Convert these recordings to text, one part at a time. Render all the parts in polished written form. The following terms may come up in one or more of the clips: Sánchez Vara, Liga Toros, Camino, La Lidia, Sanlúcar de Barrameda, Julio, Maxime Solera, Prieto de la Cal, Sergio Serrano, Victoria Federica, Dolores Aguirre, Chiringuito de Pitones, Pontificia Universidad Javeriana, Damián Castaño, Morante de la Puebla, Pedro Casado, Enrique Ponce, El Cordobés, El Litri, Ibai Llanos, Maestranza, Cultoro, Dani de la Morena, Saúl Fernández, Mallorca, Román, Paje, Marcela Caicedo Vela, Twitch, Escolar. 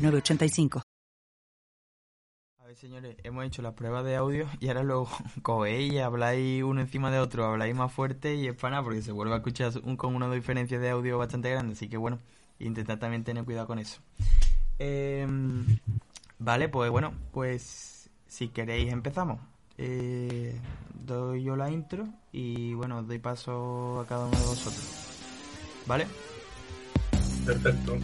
985. A ver, señores, hemos hecho la prueba de audio y ahora lo cogéis y habláis uno encima de otro, habláis más fuerte y es pana porque se vuelve a escuchar con una diferencia de audio bastante grande, así que bueno, intentad también tener cuidado con eso. Vale, pues bueno, pues si queréis empezamos. Doy yo la intro y bueno, os doy paso a cada uno de vosotros. ¿Vale? Perfecto.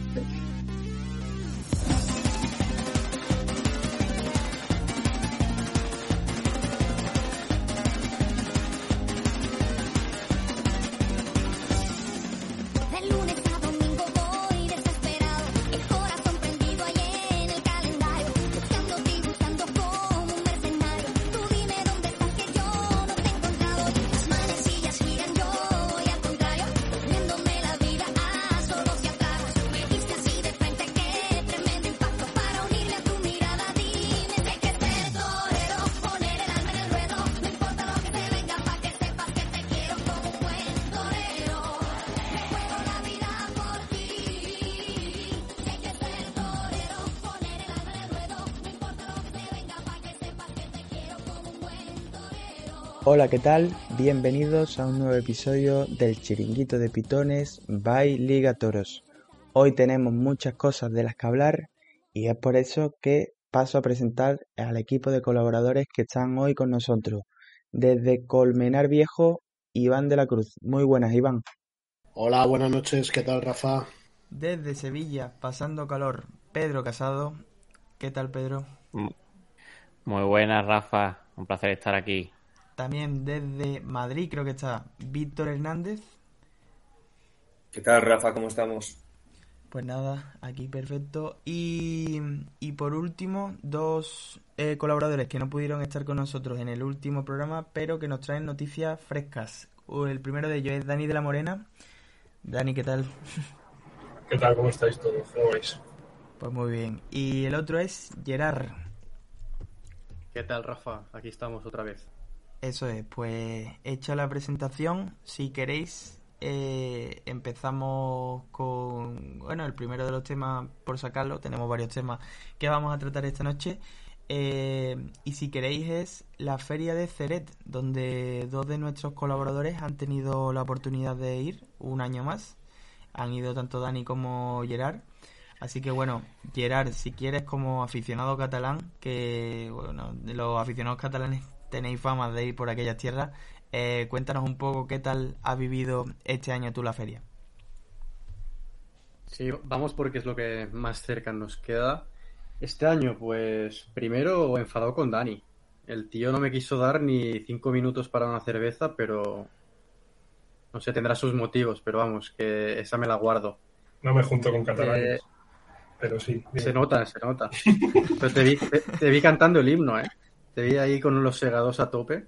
Hola, ¿qué tal? Bienvenidos a un nuevo episodio del Chiringuito de Pitones by Liga Toros. Hoy tenemos muchas cosas de las que hablar y es por eso que paso a presentar al equipo de colaboradores que están hoy con nosotros. Desde Colmenar Viejo, Iván de la Cruz. Muy buenas, Iván. Hola, buenas noches. ¿Qué tal, Rafa? Desde Sevilla, pasando calor, Pedro Casado. ¿Qué tal, Pedro? Muy buenas, Rafa. Un placer estar aquí. También desde Madrid creo que está Víctor Hernández. ¿Qué tal, Rafa? ¿Cómo estamos? Pues nada, aquí perfecto. Y por último, dos colaboradores que no pudieron estar con nosotros en el último programa, pero que nos traen noticias frescas. El primero de ellos es Dani de la Morena. Dani, ¿qué tal? ¿Qué tal? ¿Cómo estáis todos? ¿Cómo vais? Pues muy bien. Y el otro es Gerard. ¿Qué tal, Rafa? Aquí estamos otra vez. Eso es, pues hecha la presentación, si queréis empezamos con, bueno, el primero de los temas por sacarlo, tenemos varios temas que vamos a tratar esta noche y si queréis es la Feria de Ceret, donde dos de nuestros colaboradores han tenido la oportunidad de ir un año más, han ido tanto Dani como Gerard. Así que bueno, Gerard, si quieres como aficionado catalán, que bueno, los aficionados catalanes tenéis fama de ir por aquellas tierras. Cuéntanos un poco qué tal has vivido este año tú la feria. Sí, vamos porque es lo que más cerca nos queda. Este año, pues, primero enfadado con Dani. El tío no me quiso dar ni 5 minutos para una cerveza, pero no sé, tendrá sus motivos, pero vamos, que esa me la guardo. No me junto con catalanes, pero sí. Bien. Se nota. Pero te vi cantando el himno, ¿eh? Te vi ahí con los segados a tope.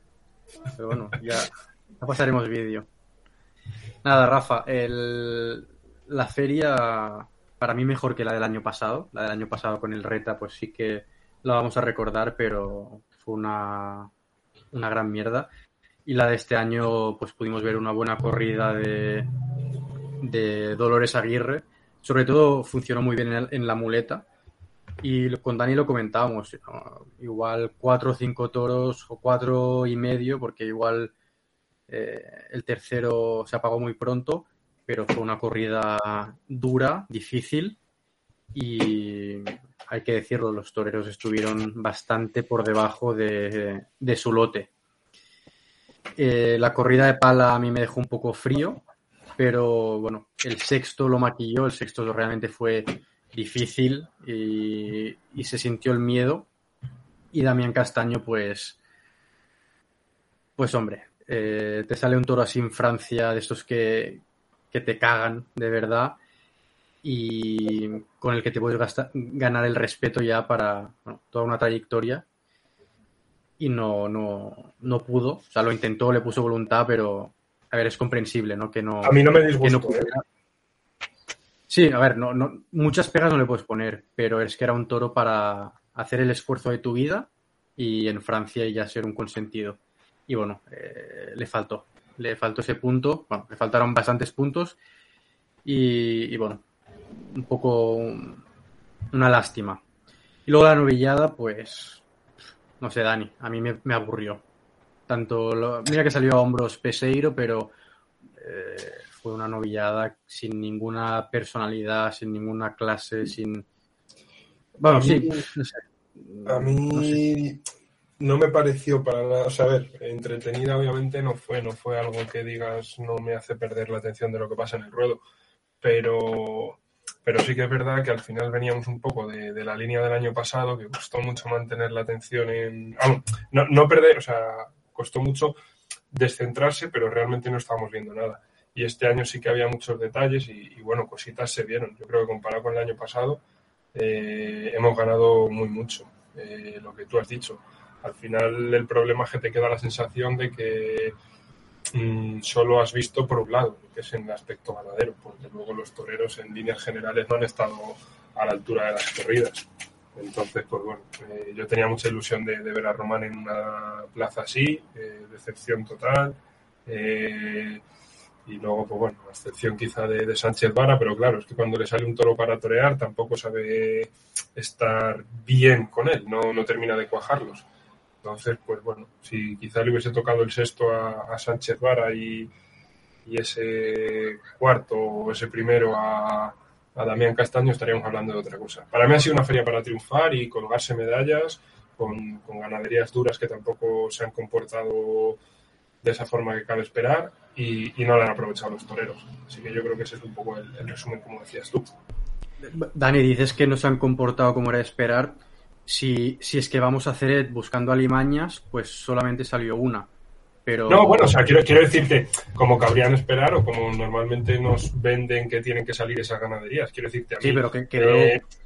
Pero bueno, ya pasaremos vídeo. Nada, Rafa, la feria para mí mejor que la del año pasado. La del año pasado con el Reta, pues sí que la vamos a recordar, pero fue una gran mierda. Y la de este año, pues pudimos ver una buena corrida de Dolores Aguirre. Sobre todo funcionó muy bien en la muleta. Y con Dani lo comentábamos, igual 4 o 5 toros o 4 y medio, porque igual el tercero se apagó muy pronto, pero fue una corrida dura, difícil y hay que decirlo, los toreros estuvieron bastante por debajo de su lote. La corrida de pala a mí me dejó un poco frío, pero bueno, el sexto lo maquilló, el sexto realmente fue difícil y se sintió el miedo y Damián Castaño pues hombre, te sale un toro así en Francia de estos que te cagan de verdad y con el que te puedes ganar el respeto ya para, bueno, toda una trayectoria. Y no pudo. O sea, lo intentó, le puso voluntad, pero, a ver, es comprensible, ¿no? Que no, a mí no me disgustó. Que no, sí, a ver, no, muchas pegas no le puedes poner, pero es que era un toro para hacer el esfuerzo de tu vida y en Francia ya ser un consentido. Y bueno, le faltó ese punto, bueno, le faltaron bastantes puntos y bueno, un poco una lástima. Y luego la novillada, pues, no sé, Dani, a mí me aburrió. Mira que salió a hombros Peseiro, pero fue una novillada sin ninguna personalidad, sin ninguna clase, sin... Bueno, sí, no sé. A mí... No sé. No me pareció para nada, o sea, a ver, entretenida obviamente no fue algo que digas no me hace perder la atención de lo que pasa en el ruedo, pero sí que es verdad que al final veníamos un poco de la línea del año pasado, que costó mucho mantener la atención en... No perder, o sea, costó mucho descentrarse, pero realmente no estábamos viendo nada. Y este año sí que había muchos detalles y bueno, cositas se vieron. Yo creo que comparado con el año pasado hemos ganado muy mucho, lo que tú has dicho. Al final el problema es que te queda la sensación de que solo has visto por un lado, que es en el aspecto ganadero, porque luego los toreros en líneas generales no han estado a la altura de las corridas. Entonces, pues bueno, yo tenía mucha ilusión de ver a Román en una plaza así, decepción total, y luego, pues bueno, excepción quizá de Sánchez Vara, pero claro, es que cuando le sale un toro para torear tampoco sabe estar bien con él, no termina de cuajarlos. Entonces, pues bueno, si quizá le hubiese tocado el sexto a Sánchez Vara y ese cuarto o ese primero a Damián Castaño, estaríamos hablando de otra cosa. Para mí ha sido una feria para triunfar y colgarse medallas con ganaderías duras que tampoco se han comportado de esa forma que cabe esperar y no la han aprovechado los toreros. Así que yo creo que ese es un poco el resumen, como decías tú. Dani, dices que no se han comportado como era de esperar. Si es que vamos a Ceret buscando alimañas, pues solamente salió una. Pero... No, bueno, o sea, quiero decirte, como cabrían esperar o como normalmente nos venden que tienen que salir esas ganaderías, quiero decirte a mí... Sí, pero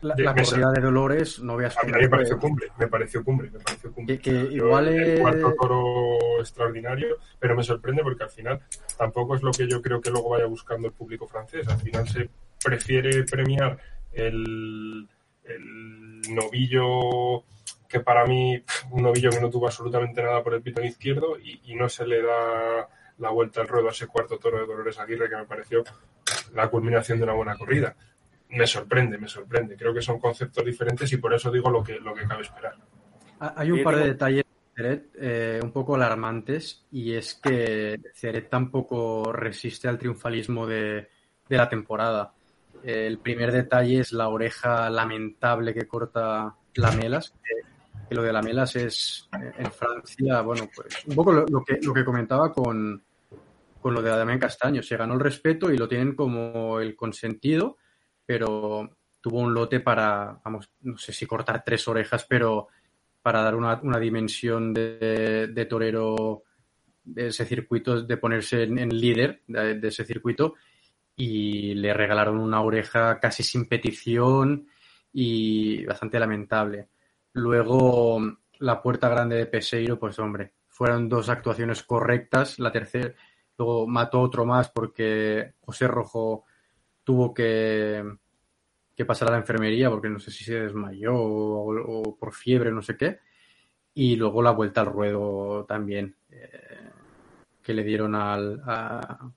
la corrida de Dolores no veas... A mí me pareció cumbre. Que igual es... El cuarto toro extraordinario, pero me sorprende porque al final tampoco es lo que yo creo que luego vaya buscando el público francés. Al final se prefiere premiar el novillo, que para mí un novillo que no tuvo absolutamente nada por el pitón izquierdo y no se le da la vuelta al ruedo a ese cuarto toro de Dolores Aguirre, que me pareció la culminación de una buena corrida. Me sorprende. Creo que son conceptos diferentes y por eso digo lo que cabe esperar. Hay un par de detalles de Ceret un poco alarmantes, y es que Ceret tampoco resiste al triunfalismo de la temporada. El primer detalle es la oreja lamentable que corta Lamelas, que lo de Lamelas es, en Francia, bueno, pues un poco lo que comentaba con lo de Damián Castaño. Se ganó el respeto y lo tienen como el consentido, pero tuvo un lote para, vamos, no sé si cortar 3 orejas, pero para dar una dimensión de torero de ese circuito, de ponerse en líder de ese circuito. Y le regalaron una oreja casi sin petición y bastante lamentable. Luego, la puerta grande de Peseiro, pues hombre, fueron 2 actuaciones correctas. La tercera, luego mató otro más porque José Rojo tuvo que pasar a la enfermería porque no sé si se desmayó o por fiebre, no sé qué. Y luego la vuelta al ruedo también, que le dieron a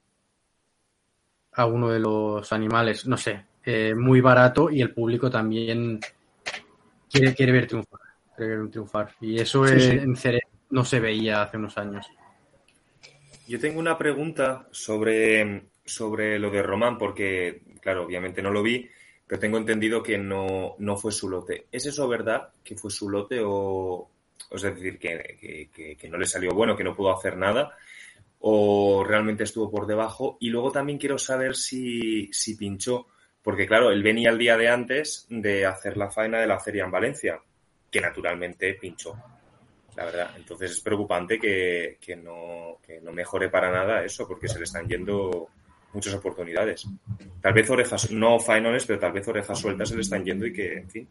uno de los animales, no sé, muy barato, y el público también quiere ver triunfar. Y eso sí. En Ceret no se veía hace unos años. Yo tengo una pregunta sobre lo de Román, porque, claro, obviamente no lo vi, pero tengo entendido que no fue su lote. ¿Es eso verdad, que fue su lote, o es decir, que no le salió bueno, que no pudo hacer nada? ¿O realmente estuvo por debajo? Y luego también quiero saber si pinchó, porque claro, él venía el día de antes de hacer la faena de la feria en Valencia, que naturalmente pinchó, la verdad. Entonces es preocupante que no mejore para nada eso, porque se le están yendo muchas oportunidades. Tal vez orejas, no faenones, pero tal vez orejas sueltas se le están yendo y que, en fin.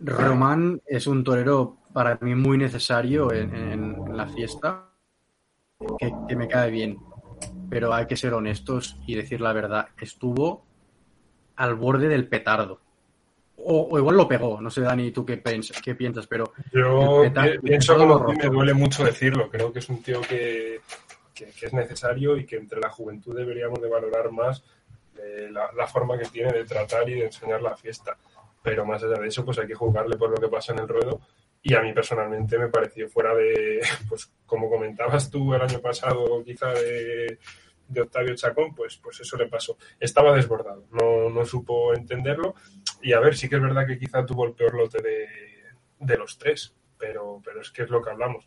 Román es un torero para mí muy necesario en la fiesta, que me cae bien, pero hay que ser honestos y decir la verdad. Estuvo al borde del petardo. O igual lo pegó, no sé, Dani, tú qué piensas, pero... Yo pienso que me duele mucho decirlo. Creo que es un tío que es necesario y que entre la juventud deberíamos de valorar más la forma que tiene de tratar y de enseñar la fiesta. Pero más allá de eso, pues hay que juzgarle por lo que pasa en el ruedo. Y a mí personalmente me pareció fuera de, pues como comentabas tú el año pasado, quizá de Octavio Chacón, pues eso le pasó. Estaba desbordado, no supo entenderlo. Y a ver, sí que es verdad que quizá tuvo el peor lote de los tres, pero es que es lo que hablamos.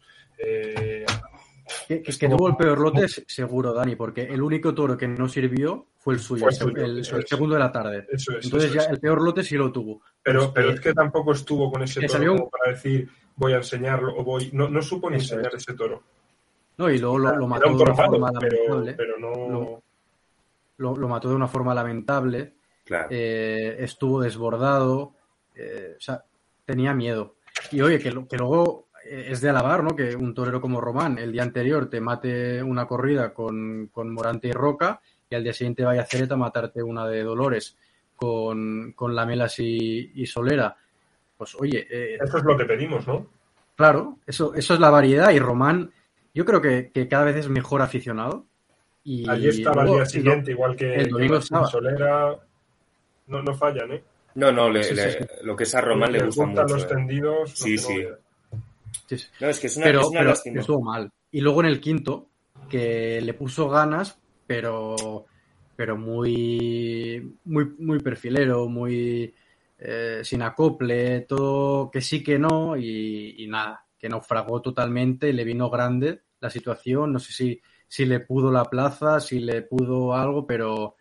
Es que tuvo el peor lote seguro, Dani, porque el único toro que no sirvió fue el suyo, el segundo de la tarde. Eso es, entonces eso es. El peor lote sí lo tuvo. Pero es que tampoco estuvo con ese toro como para decir voy a enseñarlo o voy... No supo ni eso enseñar es. Ese toro. No, y luego lo mató de una forma lamentable. Pero no... Lo mató de una forma lamentable. Claro. Estuvo desbordado. O sea, tenía miedo. Y oye, que luego... Es de alabar, ¿no? Que un torero como Román el día anterior te mate una corrida con Morante y Roca y al día siguiente vaya a Ceret a matarte una de Dolores con Lamelas y Solera. Pues oye... eso es lo que pedimos, ¿no? Claro, eso es la variedad. Y Román, yo creo que cada vez es mejor aficionado. Y allí estaba al día siguiente, igual que el domingo Solera. No fallan, ¿eh? No, lo que es a Román le gusta mucho. Los tendidos... Sí. Sí. No, es que es una, pero, es una lástima. Estuvo mal. Y luego en el quinto, que le puso ganas, pero muy, muy, muy perfilero, muy sin acople, todo que sí que no, y nada, que naufragó totalmente, le vino grande la situación, no sé si le pudo la plaza, si le pudo algo, pero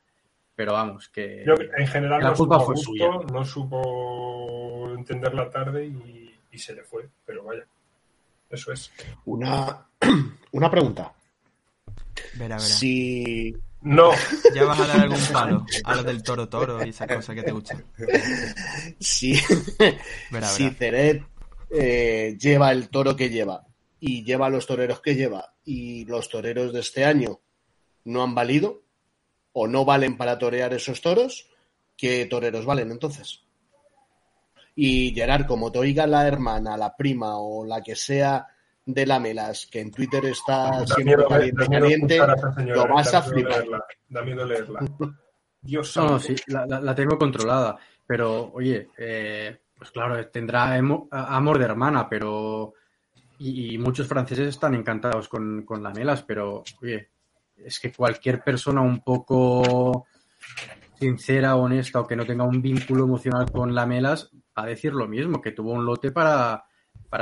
vamos, que yo, en general, la culpa fue suya. No supo entender la tarde y se le fue, pero vaya. Eso es. Una pregunta. Verá. Si... No. Ya vas a dar algún palo a lo del toro y esa cosa que te gusta. Si Ceret lleva el toro que lleva y lleva a los toreros que lleva y los toreros de este año no han valido o no valen para torear esos toros, ¿qué toreros valen entonces? Y Gerard, como te oiga la hermana, la prima o la que sea de Lamelas, que en Twitter está siempre caliente, lo vas a flipar. Da miedo leerla. Dios santo. No, sí, la tengo controlada. Pero, oye, pues claro, tendrá amor de hermana, pero... Y muchos franceses están encantados con Lamelas, pero, oye, es que cualquier persona un poco sincera, honesta o que no tenga un vínculo emocional con Lamelas... a decir lo mismo, que tuvo un lote para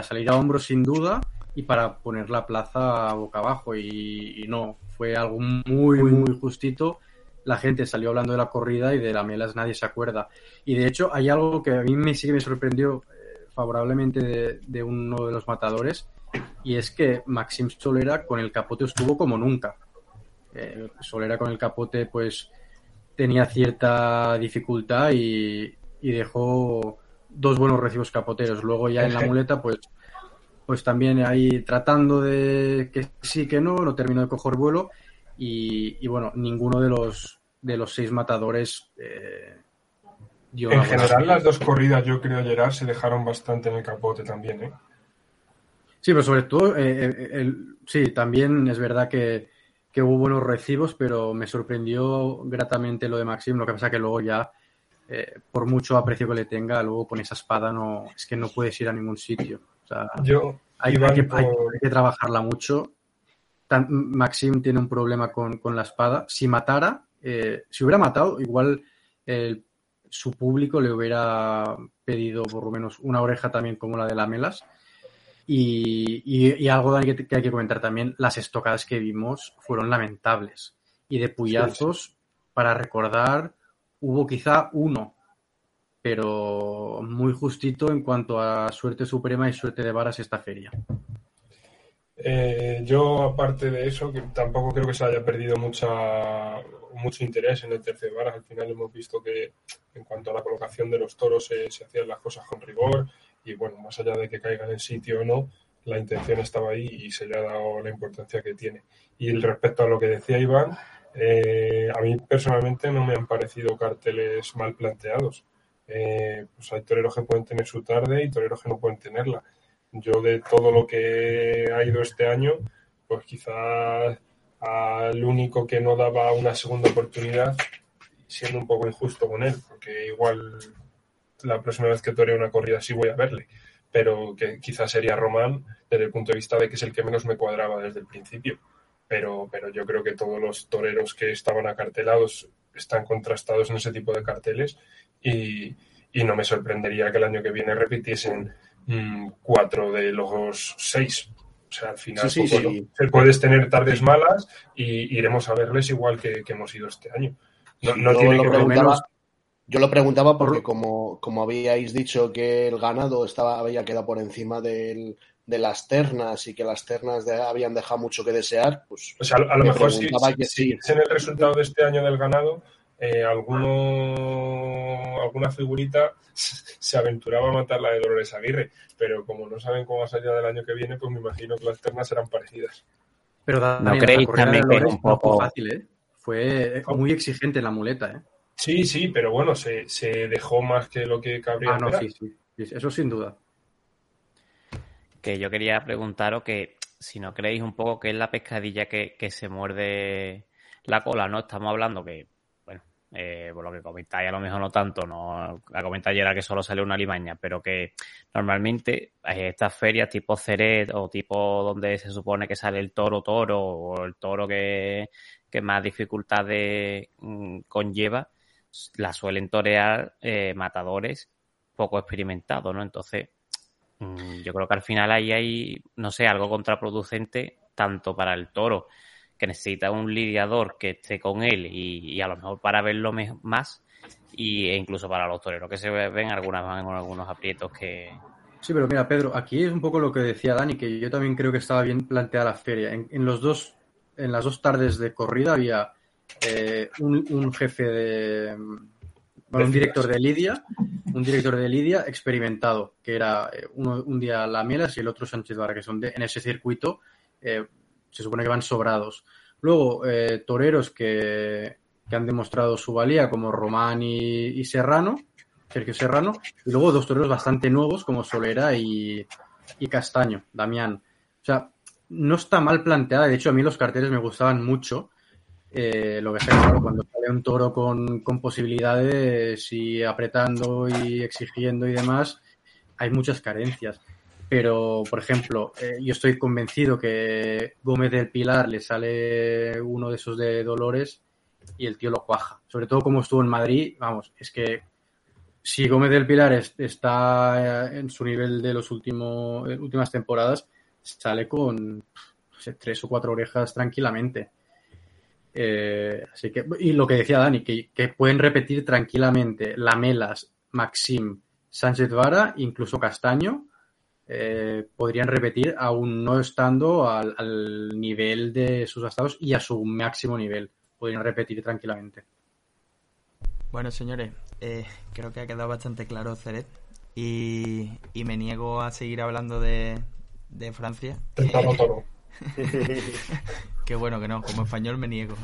salir a hombros sin duda y para poner la plaza boca abajo y no, fue algo muy, muy justito. La gente salió hablando de la corrida y de Lamelas nadie se acuerda. Y de hecho hay algo que a mí me sorprendió favorablemente de uno de los matadores, y es que Maxime Solera con el capote estuvo como nunca. Solera con el capote pues tenía cierta dificultad y dejó dos buenos recibos capoteros. Luego ya en la muleta pues también ahí tratando de que sí, que no terminó de coger vuelo y bueno, ninguno de los seis matadores dio en general las dos corridas, yo creo, Gerard, se dejaron bastante en el capote también, ¿eh? Sí, pero sobre todo sí, también es verdad que hubo buenos recibos, pero me sorprendió gratamente lo de Maxime. Lo que pasa que luego ya por mucho aprecio que le tenga, luego con esa espada no puedes ir a ningún sitio. O sea, hay que trabajarla mucho. Maxime tiene un problema con la espada. Si hubiera matado, igual su público le hubiera pedido por lo menos una oreja también como la de Lamelas. Y algo que hay que comentar también, las estocadas que vimos fueron lamentables. Y de puyazos, para recordar, hubo quizá uno, pero muy justito en cuanto a suerte suprema y suerte de varas esta feria. Yo, aparte de eso, que tampoco creo que se haya perdido mucho interés en el tercio de varas. Al final hemos visto que en cuanto a la colocación de los toros se hacían las cosas con rigor y, bueno, más allá de que caigan en sitio o no, la intención estaba ahí y se le ha dado la importancia que tiene. Y respecto a lo que decía Iván, a mí personalmente no me han parecido carteles mal planteados. Pues hay toreros que pueden tener su tarde y toreros que no pueden tenerla. Yo, de todo lo que ha ido este año, pues quizás al único que no daba una segunda oportunidad, siendo un poco injusto con él, porque igual la próxima vez que toree una corrida sí voy a verle, pero que quizás sería Román, desde el punto de vista de que es el que menos me cuadraba desde el principio. Pero yo creo que todos los toreros que estaban acartelados están contrastados en ese tipo de carteles y no me sorprendería que el año que viene repitiesen 4 de los 6. O sea, al final sí. Puedes tener tardes malas y iremos a verles igual que hemos ido este año. No tiene que ver menos. Yo lo preguntaba porque como habíais dicho que el ganado había quedado por encima de las ternas y que las ternas habían dejado mucho que desear, pues... O sea, a lo mejor sí. Es en el resultado de este año del ganado, alguna figurita se aventuraba a matar la de Dolores Aguirre, pero como no saben cómo va a salir del año que viene, pues me imagino que las ternas serán parecidas. Pero ¿no creéis también que era un poco fácil, eh? Fue muy exigente en la muleta, ¿eh? Sí, pero bueno, se dejó más que lo que cabría. Ah, no, sí, eso sin duda. Que yo quería preguntaros que si no creéis un poco que es la pescadilla que se muerde la cola, ¿no? Estamos hablando que, bueno, por lo que comentáis a lo mejor no tanto, no la comenta Gerard que solo sale una limaña, pero que normalmente estas ferias tipo Ceret o tipo donde se supone que sale el toro o el toro que más dificultades conlleva, la suelen torear matadores poco experimentados, ¿no? Entonces, yo creo que al final ahí hay, no sé, algo contraproducente tanto para el toro, que necesita un lidiador que esté con él y a lo mejor para verlo más, e incluso para los toreros que se ven algunos aprietos que... Sí, pero mira, Pedro, aquí es un poco lo que decía Dani, que yo también creo que estaba bien planteada la feria. En las dos tardes de corrida había... un jefe de... Bueno, un director de lidia experimentado, que era un día Lamelas y el otro Sánchez Vara, que son en ese circuito se supone que van sobrados. Luego, toreros que han demostrado su valía, como Román y Sergio Serrano, y luego dos toreros bastante nuevos, como Solera y Castaño, Damián. O sea, no está mal planteada. De hecho, a mí los carteles me gustaban mucho. Lo que sea, claro, cuando sale un toro con posibilidades y apretando y exigiendo y demás, hay muchas carencias. Pero, por ejemplo, yo estoy convencido que Gómez del Pilar le sale uno de esos de Dolores y el tío lo cuaja. Sobre todo como estuvo en Madrid, vamos, es que si Gómez del Pilar está en su nivel de las últimas temporadas, sale con, no sé, 3 o 4 orejas tranquilamente. Así que, y lo que decía Dani, que pueden repetir tranquilamente Lamelas, Maxime, Sánchez Vara, incluso Castaño, podrían repetir aún no estando al nivel de sus astados y a su máximo nivel. Podrían repetir tranquilamente. Bueno, señores, creo que ha quedado bastante claro Ceret y me niego a seguir hablando de Francia. Qué bueno que no, como español me niego.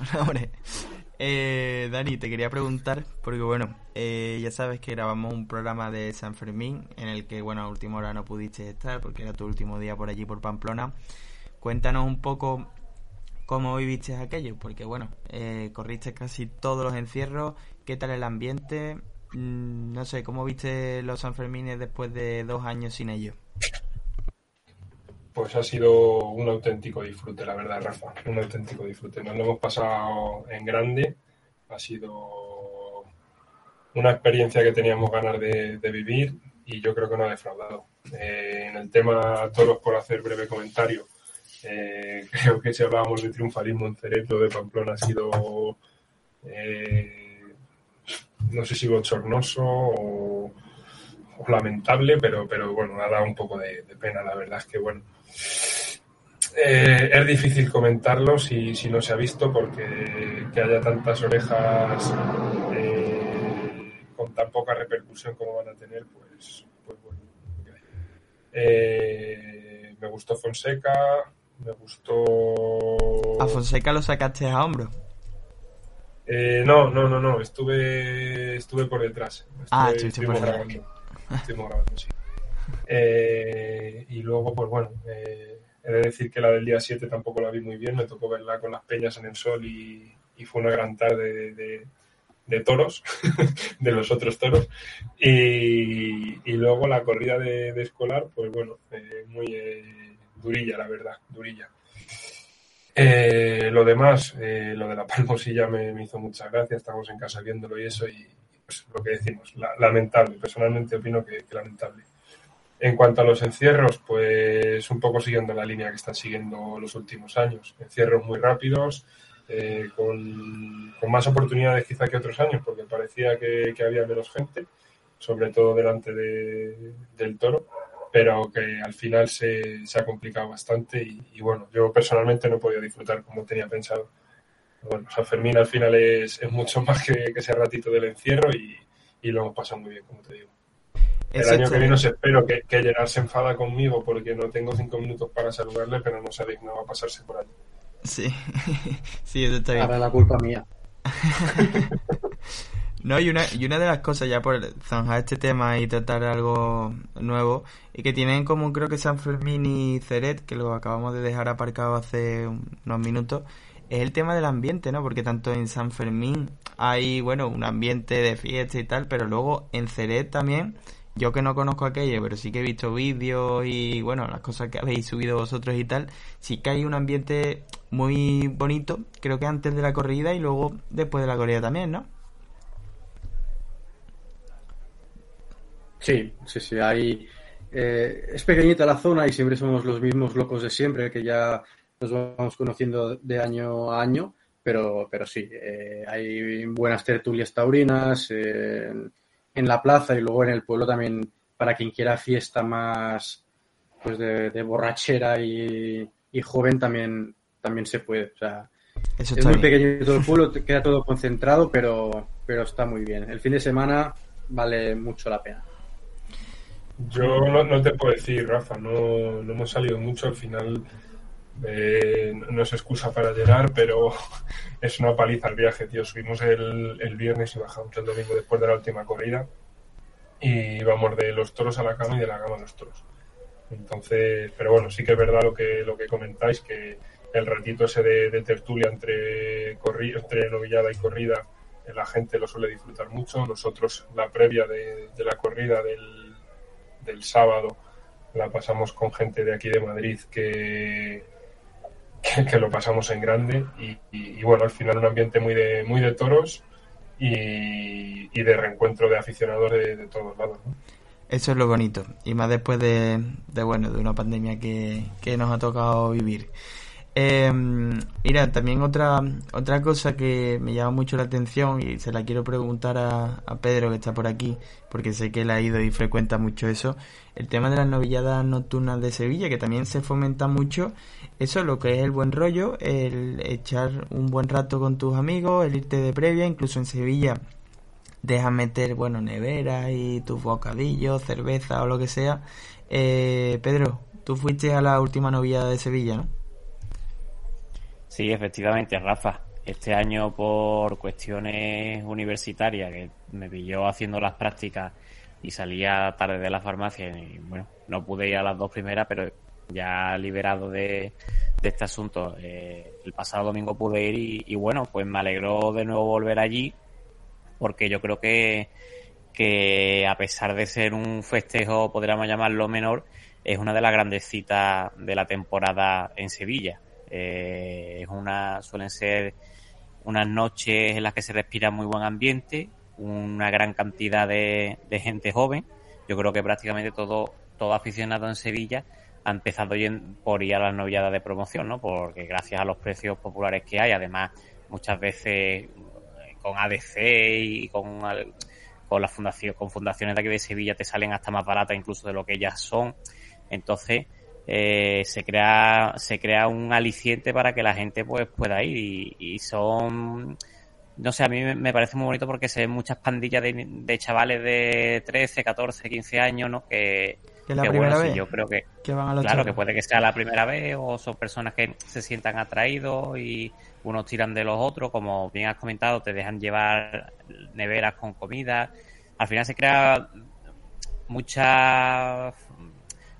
Dani, te quería preguntar, porque bueno, ya sabes que grabamos un programa de San Fermín en el que, bueno, a última hora no pudiste estar porque era tu último día por allí, por Pamplona. Cuéntanos un poco cómo viviste aquello, porque bueno, corriste casi todos los encierros. ¿Qué tal el ambiente? No sé, ¿cómo viste los Sanfermines después de 2 años sin ellos? Pues ha sido un auténtico disfrute, la verdad, Rafa, un auténtico disfrute. Nos lo hemos pasado en grande, ha sido una experiencia que teníamos ganas de vivir y yo creo que no ha defraudado. En el tema toros, por hacer breve comentario, creo que si hablábamos de triunfalismo en Ceret, de Pamplona ha sido, no sé si bochornoso o lamentable, pero bueno, ha dado un poco de pena, la verdad es que bueno... Es difícil comentarlo si no se ha visto, porque que haya tantas orejas con tan poca repercusión como van a tener, pues bueno. Me gustó Fonseca, me gustó... ¿A Fonseca lo sacaste a hombro? No, estuve por detrás. Estuvimos grabando, sí. Y luego, pues bueno, he de decir que la del día 7 tampoco la vi muy bien, me tocó verla con las peñas en el sol y fue una gran tarde de toros, de los otros toros, y luego la corrida de escolar, pues bueno, muy durilla, la verdad, durilla. Lo demás, lo de la Palmosilla me hizo mucha gracia, estamos en casa viéndolo y eso, y pues lo que decimos, lamentable, personalmente opino que lamentable. En cuanto a los encierros, pues un poco siguiendo la línea que están siguiendo los últimos años, encierros muy rápidos, con más oportunidades quizá que otros años, porque parecía que había menos gente, sobre todo delante del toro, pero que al final se ha complicado bastante y bueno, yo personalmente no he podido disfrutar como tenía pensado. Bueno, San Fermín al final es mucho más que ese ratito del encierro y lo hemos pasado muy bien, como te digo. El año que viene os espero que Gerard se enfada conmigo porque no tengo 5 minutos para saludarle, pero no sabéis, no va a pasarse por allí. Sí, sí, eso está bien. Ahora la culpa mía. No, y una de las cosas, ya por zanjar este tema y tratar algo nuevo, y que tienen como creo que San Fermín y Ceret, que lo acabamos de dejar aparcado hace unos minutos, es el tema del ambiente, ¿no? Porque tanto en San Fermín hay, bueno, un ambiente de fiesta y tal, pero luego en Ceret también, yo que no conozco aquello, pero sí que he visto vídeos y, bueno, las cosas que habéis subido vosotros y tal, sí que hay un ambiente muy bonito, creo que antes de la corrida y luego después de la corrida también, ¿no? Sí, hay... es pequeñita la zona y siempre somos los mismos locos de siempre, que ya nos vamos conociendo de año a año, pero sí, hay buenas tertulias taurinas... en la plaza y luego en el pueblo también, para quien quiera fiesta más pues de borrachera y joven también se puede, o sea, eso es muy pequeño todo el pueblo, queda todo concentrado, pero está muy bien. El fin de semana vale mucho la pena. Yo no te puedo decir, Rafa, no hemos salido mucho al final. No es excusa para llegar, pero es una paliza el viaje, tío. Subimos el viernes y bajamos el domingo después de la última corrida y vamos de los toros a la cama y de la cama a los toros. Entonces, pero bueno, sí que es verdad lo que comentáis, que el ratito ese de tertulia entre novillada y corrida, la gente lo suele disfrutar mucho. Nosotros la previa de la corrida del sábado la pasamos con gente de aquí de Madrid que lo pasamos en grande y bueno, al final un ambiente muy de toros y de reencuentro de aficionados de todos lados, ¿no? Eso es lo bonito, y más después de una pandemia que nos ha tocado vivir. Mira, también otra cosa que me llama mucho la atención y se la quiero preguntar a Pedro, que está por aquí, porque sé que él ha ido y frecuenta mucho eso, el tema de las novilladas nocturnas de Sevilla, que también se fomenta mucho eso, lo que es el buen rollo, el echar un buen rato con tus amigos, el irte de previa, incluso en Sevilla dejan meter, bueno, neveras y tus bocadillos, cerveza o lo que sea. Pedro, tú fuiste a la última novillada de Sevilla, ¿no? Sí, efectivamente, Rafa. Este año, por cuestiones universitarias, que me pilló haciendo las prácticas y salía tarde de la farmacia, y bueno, no pude ir a las dos primeras, pero ya liberado de este asunto, el pasado domingo pude ir y bueno, pues me alegró de nuevo volver allí, porque yo creo que a pesar de ser un festejo, podríamos llamarlo menor, es una de las grandes citas de la temporada en Sevilla. Suelen ser unas noches en las que se respira muy buen ambiente, una gran cantidad de gente joven. Yo creo que prácticamente todo aficionado en Sevilla ha empezado por ir a las novilladas de promoción, ¿no? Porque gracias a los precios populares que hay, además muchas veces con ABC y con las fundaciones de aquí de Sevilla te salen hasta más baratas incluso de lo que ellas son. Entonces se crea un aliciente para que la gente pues pueda ir y son, no sé, a mí me parece muy bonito porque se ven muchas pandillas de chavales de 13, 14, 15 años, ¿no? Que la primera vez, sí, yo creo que van a los claro, chavales. Que puede que sea la primera vez o son personas que se sientan atraídos y unos tiran de los otros, como bien has comentado, te dejan llevar neveras con comida. Al final se crea mucha,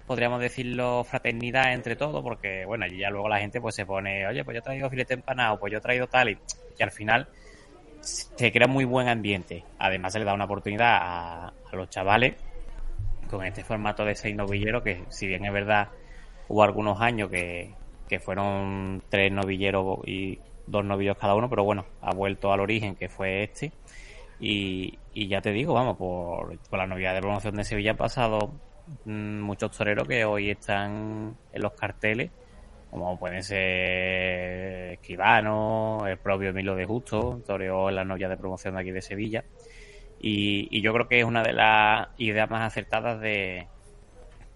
podríamos decirlo, fraternidad entre todos, porque bueno, y ya luego la gente pues se pone, oye, pues yo he traído filete empanado, pues yo he traído tal, y al final se crea muy buen ambiente. Además se le da una oportunidad a los chavales con este formato de seis novilleros, que si bien es verdad hubo algunos años que fueron 3 novilleros y 2 novillos cada uno, pero bueno, ha vuelto al origen que fue este. Y ya te digo, vamos, por la novedad de promoción de Sevilla han pasado muchos toreros que hoy están en los carteles, como pueden ser Escribano, el propio Emilio de Justo, toreó en la novia de promoción de aquí de Sevilla. Y yo creo que es una de las ideas más acertadas de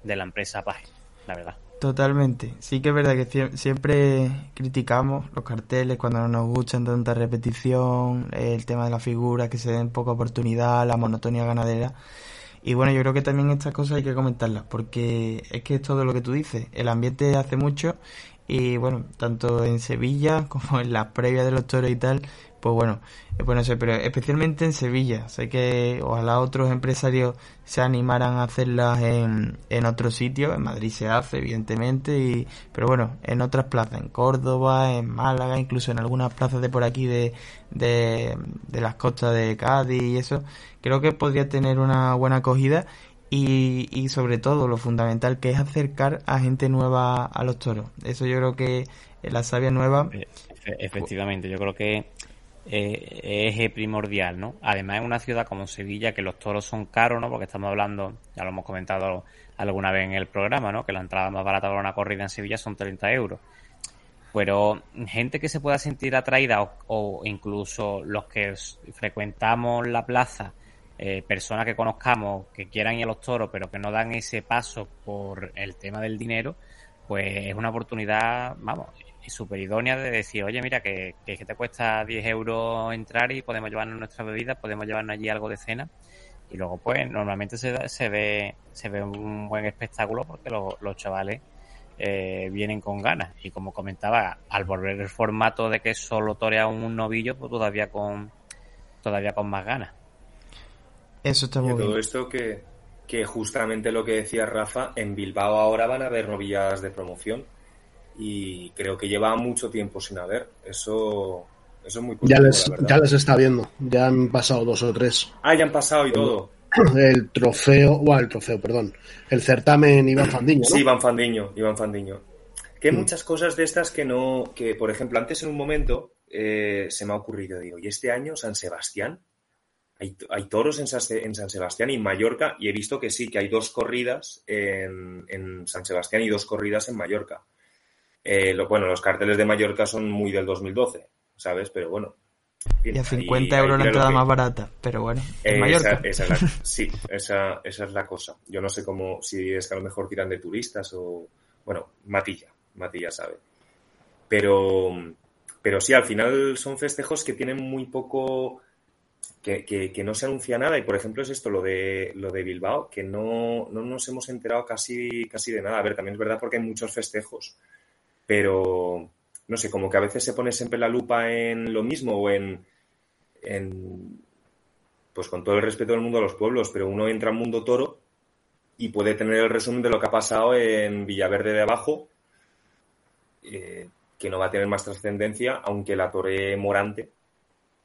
la empresa Paje, la verdad. Totalmente. Sí que es verdad que siempre criticamos los carteles cuando no nos gustan, tanta repetición, el tema de las figuras, que se den poca oportunidad, la monotonía ganadera. Y bueno, yo creo que también estas cosas hay que comentarlas, porque es que es todo lo que tú dices. El ambiente hace mucho y bueno, tanto en Sevilla como en las previas de los toros y tal, pues bueno, pues no sé, pero especialmente en Sevilla. Sé que ojalá otros empresarios se animaran a hacerlas en otros sitios. En Madrid se hace, evidentemente, pero bueno, en otras plazas, en Córdoba, en Málaga, incluso en algunas plazas de por aquí de las costas de Cádiz y eso, creo que podría tener una buena acogida y sobre todo lo fundamental que es acercar a gente nueva a los toros. Eso yo creo que la savia nueva... Efectivamente, yo creo que es primordial, ¿no? Además, en una ciudad como Sevilla, que los toros son caros, ¿no? Porque estamos hablando, ya lo hemos comentado alguna vez en el programa, ¿no? Que la entrada más barata para una corrida en Sevilla son 30 euros. Pero gente que se pueda sentir atraída o incluso los que frecuentamos la plaza, personas que conozcamos, que quieran ir a los toros, pero que no dan ese paso por el tema del dinero, pues es una oportunidad, vamos, súper idónea de decir, oye, mira, que te cuesta 10 euros entrar y podemos llevarnos nuestras bebidas, podemos llevarnos allí algo de cena. Y luego, pues, normalmente se ve un buen espectáculo porque los chavales vienen con ganas. Y como comentaba, al volver el formato de que solo torea un novillo, pues todavía con más ganas. Eso está muy bien. Todo esto que justamente lo que decía Rafa, en Bilbao ahora van a haber novilladas de promoción. Y creo que lleva mucho tiempo sin haber. Eso es muy curioso. Ya les está viendo. Ya han pasado 2 o 3. Ah, ya han pasado y todo. El trofeo, perdón. El certamen Iván Fandiño, ¿no? Sí, Iván Fandiño. Que hay muchas cosas de estas que no... Que, por ejemplo, antes en un momento se me ha ocurrido, digo, ¿y este año San Sebastián? Hay toros en San Sebastián y en Mallorca, y he visto que sí, que hay 2 corridas en San Sebastián y 2 corridas en Mallorca. Bueno, los carteles de Mallorca son muy del 2012, ¿sabes? Pero bueno. Y a 50 euros la entrada más barata, pero bueno, en Mallorca. Esa es la cosa. Yo no sé cómo, si es que a lo mejor tiran de turistas o... Bueno, Matilla sabe. Pero sí, al final son festejos que tienen muy poco... Que no se anuncia nada. Y por ejemplo es esto, lo de Bilbao, que no nos hemos enterado casi de nada. A ver, también es verdad porque hay muchos festejos. Pero, no sé, como que a veces se pone siempre la lupa en lo mismo o en pues con todo el respeto del mundo a los pueblos, pero uno entra al mundo toro y puede tener el resumen de lo que ha pasado en Villaverde de Abajo, que no va a tener más trascendencia, aunque la toree Morante.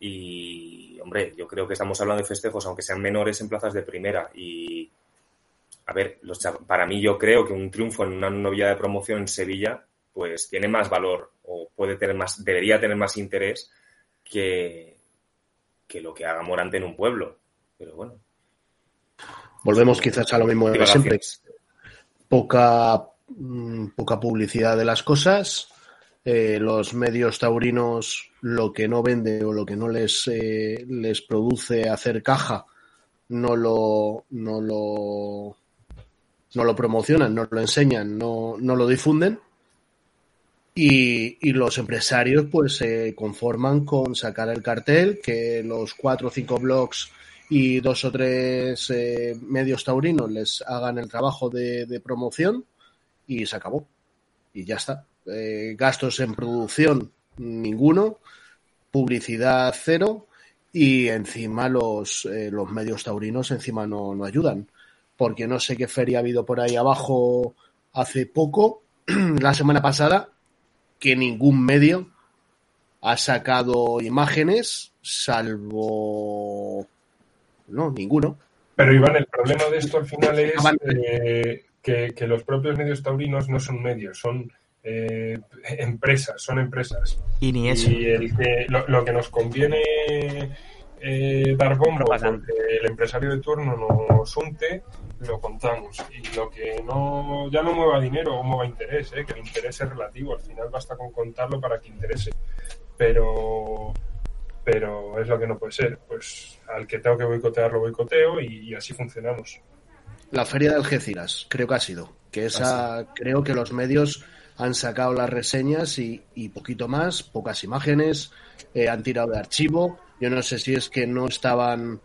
Y, hombre, yo creo que estamos hablando de festejos, aunque sean menores, en plazas de primera. Y, a ver, para mí yo creo que un triunfo en una novillada de promoción en Sevilla pues tiene más valor o debería tener más interés que lo que haga Morante en un pueblo. Pero bueno. Volvemos quizás a lo mismo de siempre. Poca publicidad de las cosas. Los medios taurinos, lo que no vende o lo que no les produce hacer caja, no lo no lo promocionan, no lo enseñan, no lo difunden. Y los empresarios pues se conforman con sacar el cartel, que los 4 o 5 blogs y 2 o 3 medios taurinos les hagan el trabajo de promoción, y se acabó. Y ya está. Gastos en producción ninguno, publicidad cero, y encima los medios taurinos encima no ayudan. Porque no sé qué feria ha habido por ahí abajo hace poco, la semana pasada, que ningún medio ha sacado imágenes, salvo... no, ninguno. Pero Iván, el problema de esto al final es que los propios medios taurinos no son medios, son empresas, son empresas. Y ni eso. Y lo que nos conviene dar bombo, porque el empresario de turno nos unte, lo contamos, y lo que no, ya no mueva dinero o mueva interés, que el interés es relativo, al final basta con contarlo para que interese, pero es lo que no puede ser. Pues al que tengo que boicotear lo boicoteo, y así funcionamos. La feria de Algeciras, creo que ha sido, que esa así. Creo que los medios han sacado las reseñas y poquito más, pocas imágenes, han tirado de archivo. Yo no sé si es que no estaban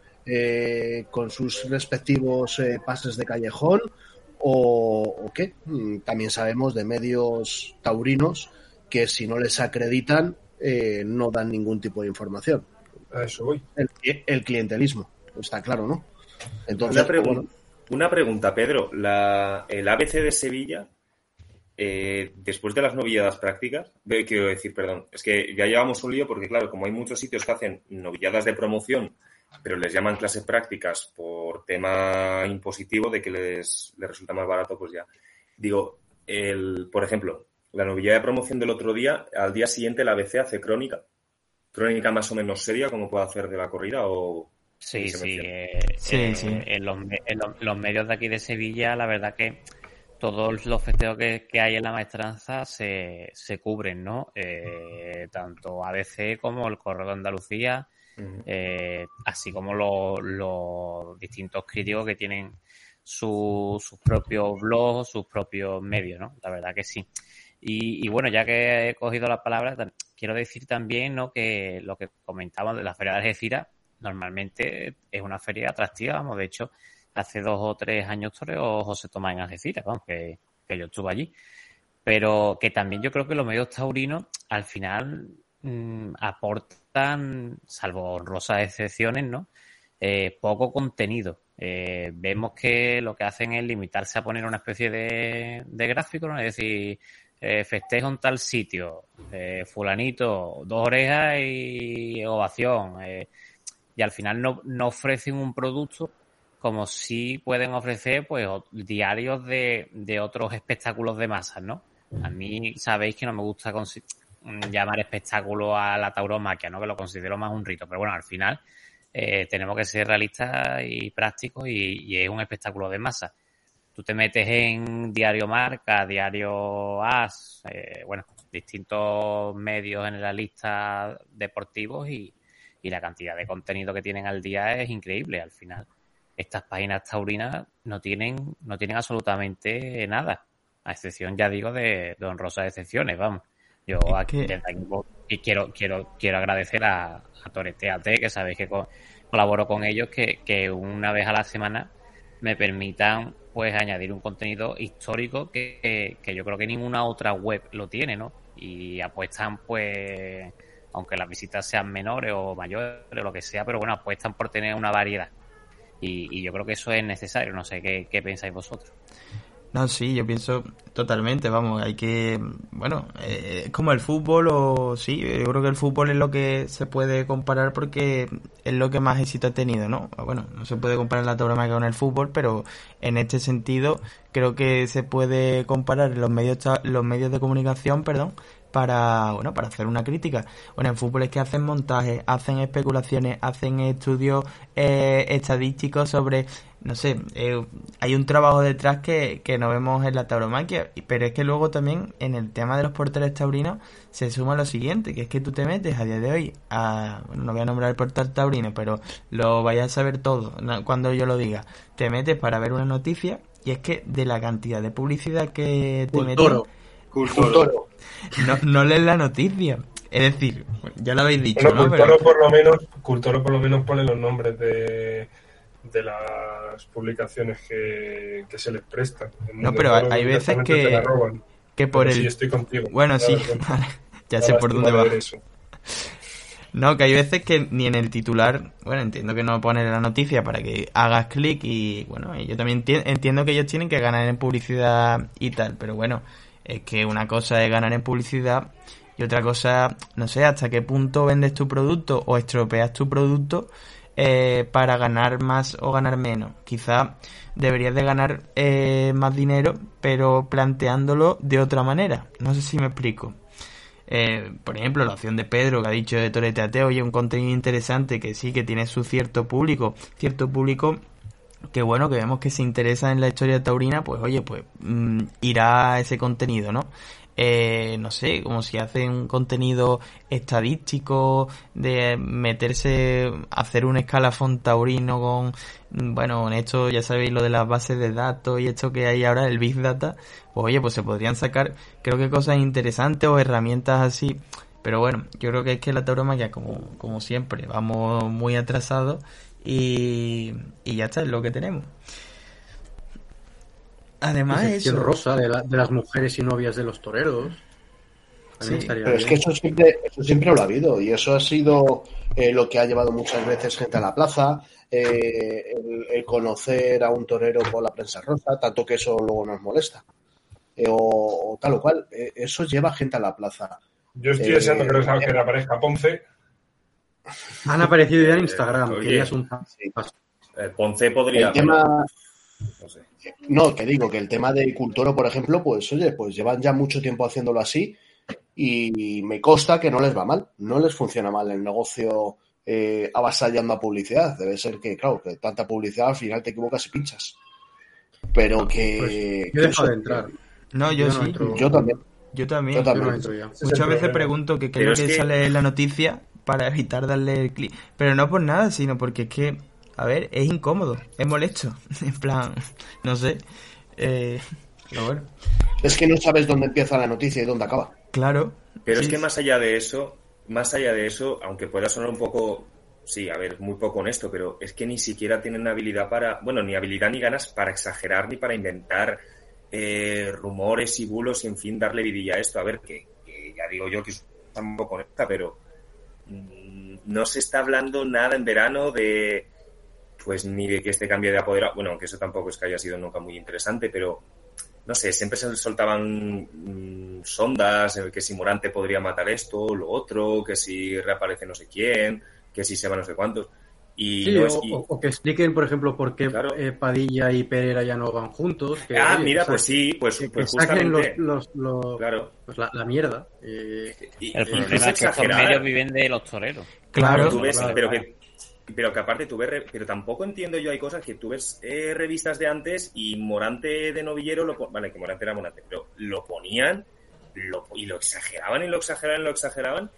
con sus respectivos pases de callejón o qué. También sabemos de medios taurinos que si no les acreditan no dan ningún tipo de información. A eso voy. El clientelismo, está claro, ¿no? Entonces, una pregunta, Pedro. El ABC de Sevilla, después de las 9 novilladas prácticas, quiero decir, perdón, es que ya llevamos un lío porque, claro, como hay muchos sitios que hacen novilladas de promoción, pero les llaman clases prácticas por tema impositivo de que les resulta más barato, pues ya. Digo, por ejemplo, la novillada de promoción del otro día, al día siguiente la ABC hace crónica más o menos seria, como puede hacer de la corrida o... Sí. En los medios de aquí de Sevilla, la verdad que todos los festejos que hay en la maestranza se cubren, ¿no? Tanto ABC como el Correo de Andalucía, así como los distintos críticos que tienen sus propios blogs, sus propios medios, ¿no? La verdad que sí. Y bueno, ya que he cogido la palabra, quiero decir también, ¿no?, que lo que comentábamos de la Feria de Algeciras normalmente es una feria atractiva, vamos, de hecho... Hace 2 o 3 años toreó José Tomás en Algeciras, vamos, que yo estuve allí. Pero que también yo creo que los medios taurinos al final aportan, salvo honrosas excepciones, ¿no?, poco contenido. Vemos que lo que hacen es limitarse a poner una especie de gráfico, ¿no? Es decir, festejo en tal sitio, fulanito, 2 orejas y ovación. Y al final no ofrecen un producto, como sí pueden ofrecer pues diarios de otros espectáculos de masas, ¿no? A mí sabéis que no me gusta llamar espectáculo a la tauromaquia, ¿no?, que lo considero más un rito. Pero bueno, al final tenemos que ser realistas y prácticos, y es un espectáculo de masa. Tú te metes en Diario Marca, Diario As, bueno, distintos medios generalistas deportivos, y la cantidad de contenido que tienen al día es increíble. Al final estas páginas taurinas no tienen absolutamente nada, a excepción, ya digo, de honrosas excepciones, vamos. Yo aquí, y quiero agradecer a Toreteate, que sabéis que colaboro con ellos, que una vez a la semana me permitan pues añadir un contenido histórico que yo creo que ninguna otra web lo tiene, ¿no? Y apuestan, pues, aunque las visitas sean menores o mayores o lo que sea, pero bueno, apuestan por tener una variedad. Y yo creo que eso es necesario. No sé qué pensáis vosotros. No, sí, yo pienso totalmente, vamos, hay que... Bueno, es como el fútbol, o... Sí, yo creo que el fútbol es lo que se puede comparar porque es lo que más éxito ha tenido, ¿no? Bueno, no se puede comparar la tauromaquia con el fútbol, pero en este sentido creo que se puede comparar los medios de comunicación, perdón, para hacer una crítica. Bueno, en fútbol es que hacen montajes, hacen especulaciones, hacen estudios estadísticos sobre, no sé, hay un trabajo detrás que no vemos en la tauromaquia. Pero es que luego también en el tema de los portales taurinos se suma lo siguiente, que es que tú te metes a día de hoy a... Bueno, no voy a nombrar el portal taurino, pero lo vais a saber todo cuando yo lo diga. Te metes para ver una noticia Y es que de la cantidad de publicidad que te meten... Cultoro. No lees la noticia. Es decir, ya lo habéis dicho, bueno, ¿no? Cultoro por lo menos pone los nombres de las publicaciones que se les prestan. No, pero hay veces que por pero el... Sí, estoy contigo. Bueno, sí, vale. Ya sé por dónde va. No, que hay veces que ni en el titular... Bueno, entiendo que no ponen la noticia para que hagas clic y... Bueno, yo también entiendo que ellos tienen que ganar en publicidad y tal, pero bueno, es que una cosa es ganar en publicidad y otra cosa, no sé, hasta qué punto vendes tu producto o estropeas tu producto para ganar más o ganar menos. Quizá deberías de ganar más dinero, pero planteándolo de otra manera. No sé si me explico. Por ejemplo, la opción de Pedro, que ha dicho de toreteateo, oye, un contenido interesante que sí, que tiene su cierto público que bueno, que vemos que se interesa en la historia taurina, pues oye, pues irá a ese contenido, ¿no? No sé, como si hacen un contenido estadístico de meterse, hacer un escalafón taurino con, bueno, en esto ya sabéis lo de las bases de datos y esto que hay ahora, el Big Data, pues oye, pues se podrían sacar, creo que cosas interesantes o herramientas así, pero bueno, yo creo que es que la tauromaquia, como siempre, vamos muy atrasados y ya está, es lo que tenemos. Además, la sección rosa de las mujeres y novias de los toreros. Sí, pero bien. Es que eso siempre lo ha habido y eso ha sido lo que ha llevado muchas veces gente a la plaza, el conocer a un torero por la prensa rosa, tanto que eso luego nos molesta, o tal o cual, eso lleva gente a la plaza. Yo estoy deseando que reaparezca Ponce. Han aparecido ya en Instagram. Ponce podría... No, que digo que el tema de Cultoro, por ejemplo, pues oye, pues llevan ya mucho tiempo haciéndolo así y me consta que no les va mal, no les funciona mal el negocio avasallando a publicidad. Debe ser que, claro, que tanta publicidad al final te equivocas y pinchas. Pero que... Pues, yo he dejado de entrar. No, yo sí. No, yo también. Muchas veces pregunto que creo que sale la noticia para evitar darle el clic. Pero no por nada, sino porque es que... A ver, es incómodo, es molesto, en plan, no sé, pero bueno. Es que no sabes dónde empieza la noticia y dónde acaba. Claro. Pero sí, es que más allá de eso, aunque pueda sonar un poco, sí, a ver, muy poco honesto, pero es que ni siquiera tienen habilidad para, bueno, ni habilidad ni ganas para exagerar ni para inventar rumores y bulos, y en fin, darle vidilla a esto. A ver, que ya digo yo que es un poco honesta, pero no se está hablando nada en verano de... Pues ni de que este cambio de apoderado, bueno, aunque eso tampoco es que haya sido nunca muy interesante, pero no sé, siempre se soltaban sondas, que si Morante podría matar esto, lo otro, que si reaparece no sé quién, que si se va no sé cuántos. Y sí, no es, o que expliquen, por ejemplo, por qué claro. Padilla y Pereira ya no van juntos. Que, oye, mira, o sea, pues sí, pues justamente. Claro. Pues la mierda. El problema es que los medios viven de los toreros. Claro. Tú ves, claro, pero claro. Pero que aparte tú ves, pero tampoco entiendo yo, hay cosas que tú ves revistas de antes y Morante de novillero, vale, que Morante era Morante, pero lo ponían y lo exageraban,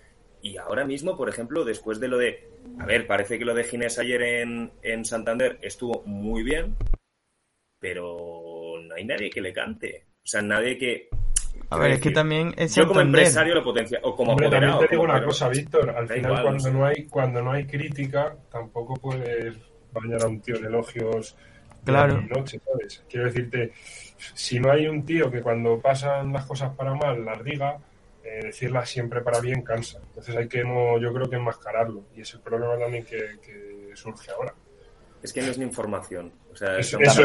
y ahora mismo, por ejemplo, después de lo de, a ver, parece que lo de Ginés ayer en Santander estuvo muy bien, pero no hay nadie que le cante, o sea, nadie que... A ver, es que también es yo como empresario lo potencia o como apoderado. También te digo una cosa, Víctor, al final igual, cuando no hay crítica tampoco puedes bañar a un tío en elogios. Claro. De noche, ¿sabes? Quiero decirte, si no hay un tío que cuando pasan las cosas para mal las diga, decirlas siempre para bien cansa. Entonces hay que, no, yo creo que enmascararlo, y es el problema también que surge ahora. Es que no es ni información, o sea, eso es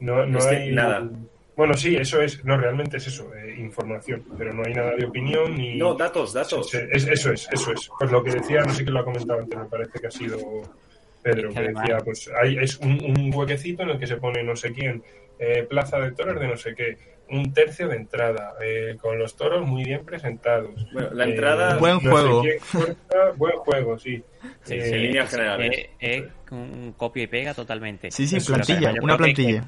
no hay nada. Bueno, sí, eso es, no, realmente es eso, información, pero no hay nada de opinión ni... No, datos. Eso es. Pues lo que decía, no sé quién lo ha comentado antes, me parece que ha sido Pedro, que decía, pues hay es un huequecito en el que se pone no sé quién, plaza de toros de no sé qué, un tercio de entrada, con los toros muy bien presentados. Bueno, la entrada... Buen juego. No sé quién corta, buen juego, sí. Sí, en líneas generales. Es un copia y pega totalmente. Sí, eso, plantilla, una plantilla.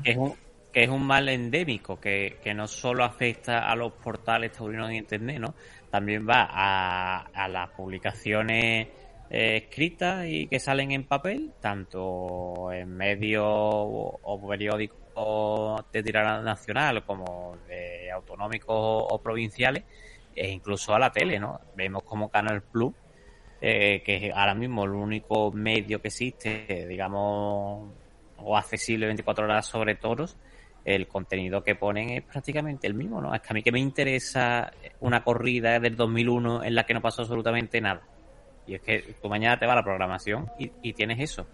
Que es un mal endémico, que no solo afecta a los portales taurinos de internet, ¿no? También va a las publicaciones escritas y que salen en papel, tanto en medios o periódicos de tirada nacional como de autonómicos o provinciales, e incluso a la tele, ¿no? Vemos como Canal Plus, que es ahora mismo el único medio que existe, digamos, o accesible 24 horas sobre toros, el contenido que ponen es prácticamente el mismo, ¿no? Es que a mí que me interesa una corrida del 2001 en la que no pasó absolutamente nada. Y es que tú mañana te va la programación y tienes eso.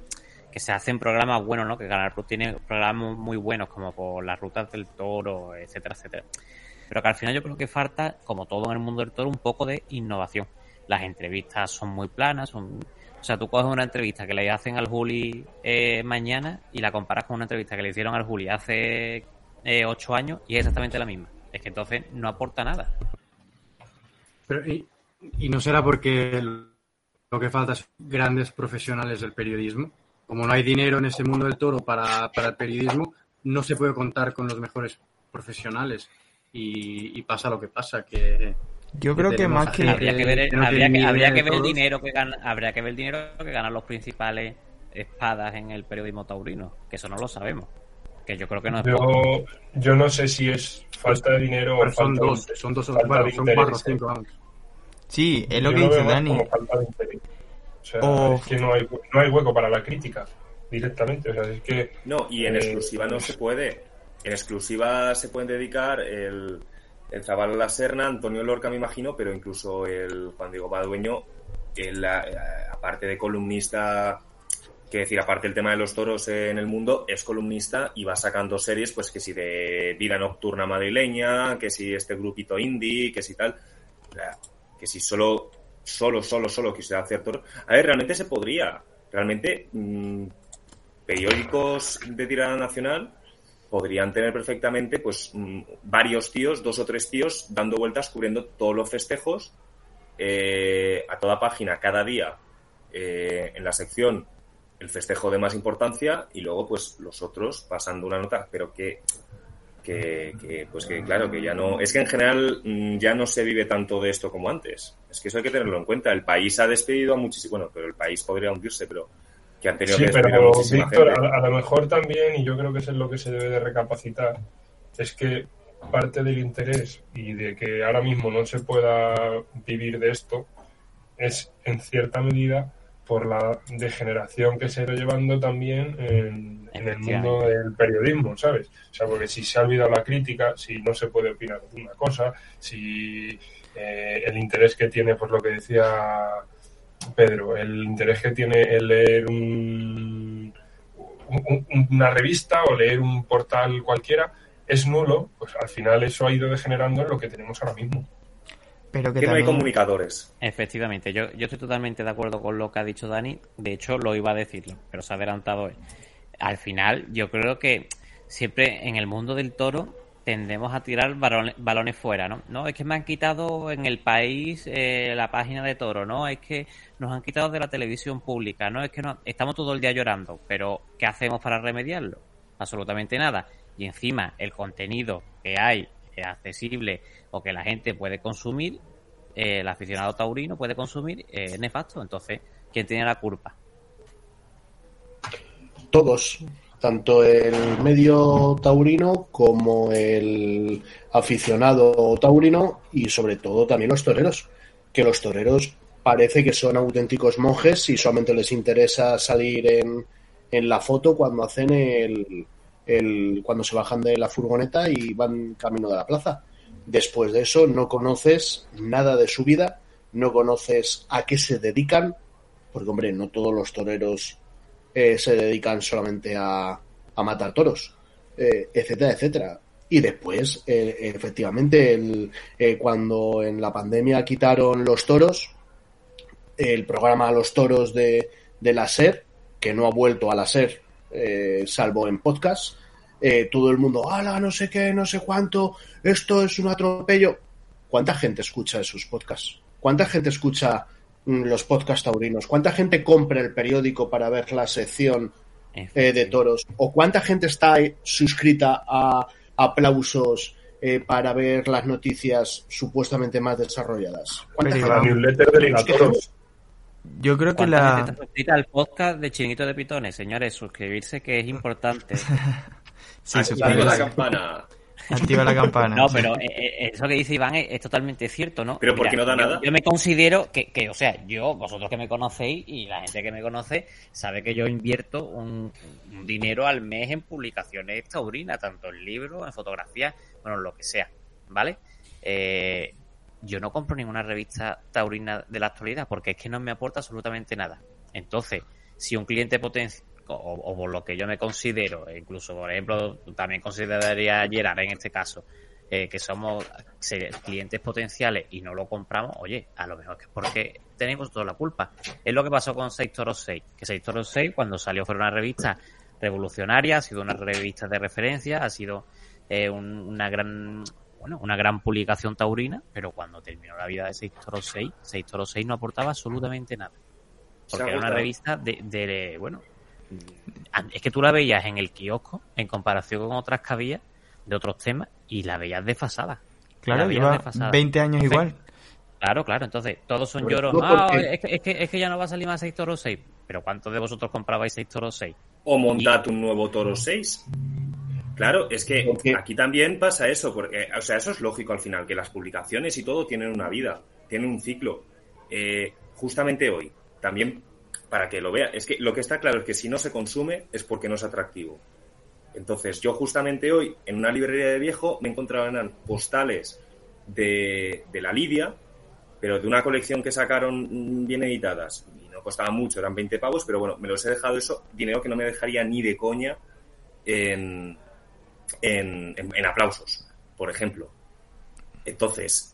Que se hacen programas buenos, ¿no? Que Canal Plus tiene programas muy buenos, como por las rutas del toro, etcétera, etcétera. Pero que al final yo creo que falta, como todo en el mundo del toro, un poco de innovación. Las entrevistas son muy planas, o sea, tú coges una entrevista que le hacen al Juli mañana y la comparas con una entrevista que le hicieron al Juli hace 8 años y es exactamente la misma. Es que entonces no aporta nada. Pero, ¿y no será porque lo que falta son grandes profesionales del periodismo? Como no hay dinero en ese mundo del toro para el periodismo, no se puede contar con los mejores profesionales y pasa lo que pasa, que... Yo creo que más que habría que ver el dinero que ganan los principales espadas en el periodismo taurino, que eso no lo sabemos, que yo creo que no es poco. Yo no sé si es falta de dinero o son dos, son dos, bueno, son 4 o 5 años. Sí, es lo que dice Dani. O sea, es que no hay hueco para la crítica directamente, o sea, es que no, y en exclusiva no se puede. En exclusiva se pueden dedicar el Zabal La Serna, Antonio Lorca, me imagino, pero incluso el Juan Diego Badueño, aparte de columnista, que decir, aparte del tema de los toros en el mundo, es columnista y va sacando series, pues que si de vida nocturna madrileña, que si este grupito indie, que si tal, que si solo quisiera hacer toros. A ver, realmente se podría, periódicos de tirada nacional podrían tener perfectamente, pues, varios tíos, 2 o 3 tíos, dando vueltas, cubriendo todos los festejos, a toda página, cada día, en la sección, el festejo de más importancia, y luego, pues, los otros pasando una nota, pero que claro, que ya no... Es que en general ya no se vive tanto de esto como antes. Es que eso hay que tenerlo en cuenta. El país ha despedido a muchísimo... Bueno, pero el país podría hundirse, pero... Sí, pero Víctor, a lo mejor también, y yo creo que eso es lo que se debe de recapacitar, es que parte del interés y de que ahora mismo no se pueda vivir de esto es en cierta medida por la degeneración que se está llevando también en el mundo del periodismo, ¿sabes? O sea, porque si se ha olvidado la crítica, si no se puede opinar de una cosa, si el interés que tiene, pues lo que decía... Pedro, el interés que tiene el leer una revista o leer un portal cualquiera es nulo, pues al final eso ha ido degenerando en lo que tenemos ahora mismo. Pero que también... no hay comunicadores. Efectivamente, yo estoy totalmente de acuerdo con lo que ha dicho Dani, de hecho lo iba a decirlo, pero se ha adelantado él. Al final yo creo que siempre en el mundo del toro tendemos a tirar balones fuera, ¿no? No, es que me han quitado en el país la página de toro, ¿no? Es que nos han quitado de la televisión pública, ¿no? Es que no, estamos todo el día llorando, pero ¿qué hacemos para remediarlo? Absolutamente nada. Y encima, el contenido que hay, que es accesible o que la gente puede consumir, el aficionado taurino puede consumir, es nefasto. Entonces, ¿quién tiene la culpa? Todos. Tanto el medio taurino como el aficionado taurino y sobre todo también los toreros, que los toreros parece que son auténticos monjes y solamente les interesa salir en la foto cuando hacen cuando se bajan de la furgoneta y van camino de la plaza. Después de eso no conoces nada de su vida, no conoces a qué se dedican, porque hombre, no todos los toreros se dedican solamente a matar toros, etcétera, etcétera. Y después, efectivamente, cuando en la pandemia quitaron los toros, el programa Los Toros de la SER, que no ha vuelto a la SER, salvo en podcast, todo el mundo, ¡hala, no sé qué, no sé cuánto, esto es un atropello! ¿Cuánta gente escucha esos podcasts? ¿Cuánta gente escucha los podcasts taurinos? ¿Cuánta gente compra el periódico para ver la sección de toros? ¿O cuánta gente está suscrita a Aplausos para ver las noticias supuestamente más desarrolladas? ¿Cuánta gente? La newsletter de Ligatoros. Yo creo que la... al podcast de Chiringuito de Pitones, señores, suscribirse, que es importante. Sí, activa la campana. Activa la campana. No, pero eso que dice Iván es totalmente cierto, ¿no? Pero porque no da nada. Yo me considero que, o sea, vosotros que me conocéis y la gente que me conoce sabe que yo invierto un dinero al mes en publicaciones taurinas, tanto en libros, en fotografías, bueno, lo que sea, ¿vale? Yo no compro ninguna revista taurina de la actualidad porque es que no me aporta absolutamente nada. Entonces, si un cliente potencial, o por lo que yo me considero, incluso, por ejemplo, también consideraría a Gerard en este caso, que somos clientes potenciales y no lo compramos, oye, a lo mejor es que porque tenemos toda la culpa. Es lo que pasó con Seis Toros 6, que Seis Toros 6 cuando salió fue una revista revolucionaria, ha sido una revista de referencia, ha sido una gran publicación taurina, pero cuando terminó la vida de Seis Toros 6, Seis Toros 6 no aportaba absolutamente nada. Porque era una revista de es que tú la veías en el kiosco en comparación con otras que había de otros temas y la veías desfasada. Claro, la veías iba desfasada. 20 años entonces, igual. Claro, entonces todos son lloros. Es que ya no va a salir más Seis Toros 6. Pero ¿cuántos de vosotros comprabais Seis Toros 6? O montad un nuevo Toro 6. Claro, es que aquí también pasa eso, porque, o sea, eso es lógico al final, que las publicaciones y todo tienen una vida, tienen un ciclo. Justamente hoy, también para que lo vea, es que lo que está claro es que si no se consume es porque no es atractivo. Entonces, yo justamente hoy, en una librería de viejo, me encontraban postales de la Lidia, pero de una colección que sacaron bien editadas, y no costaba mucho, eran 20 pavos, pero bueno, me los he dejado eso, dinero que no me dejaría ni de coña en aplausos, por ejemplo. Entonces,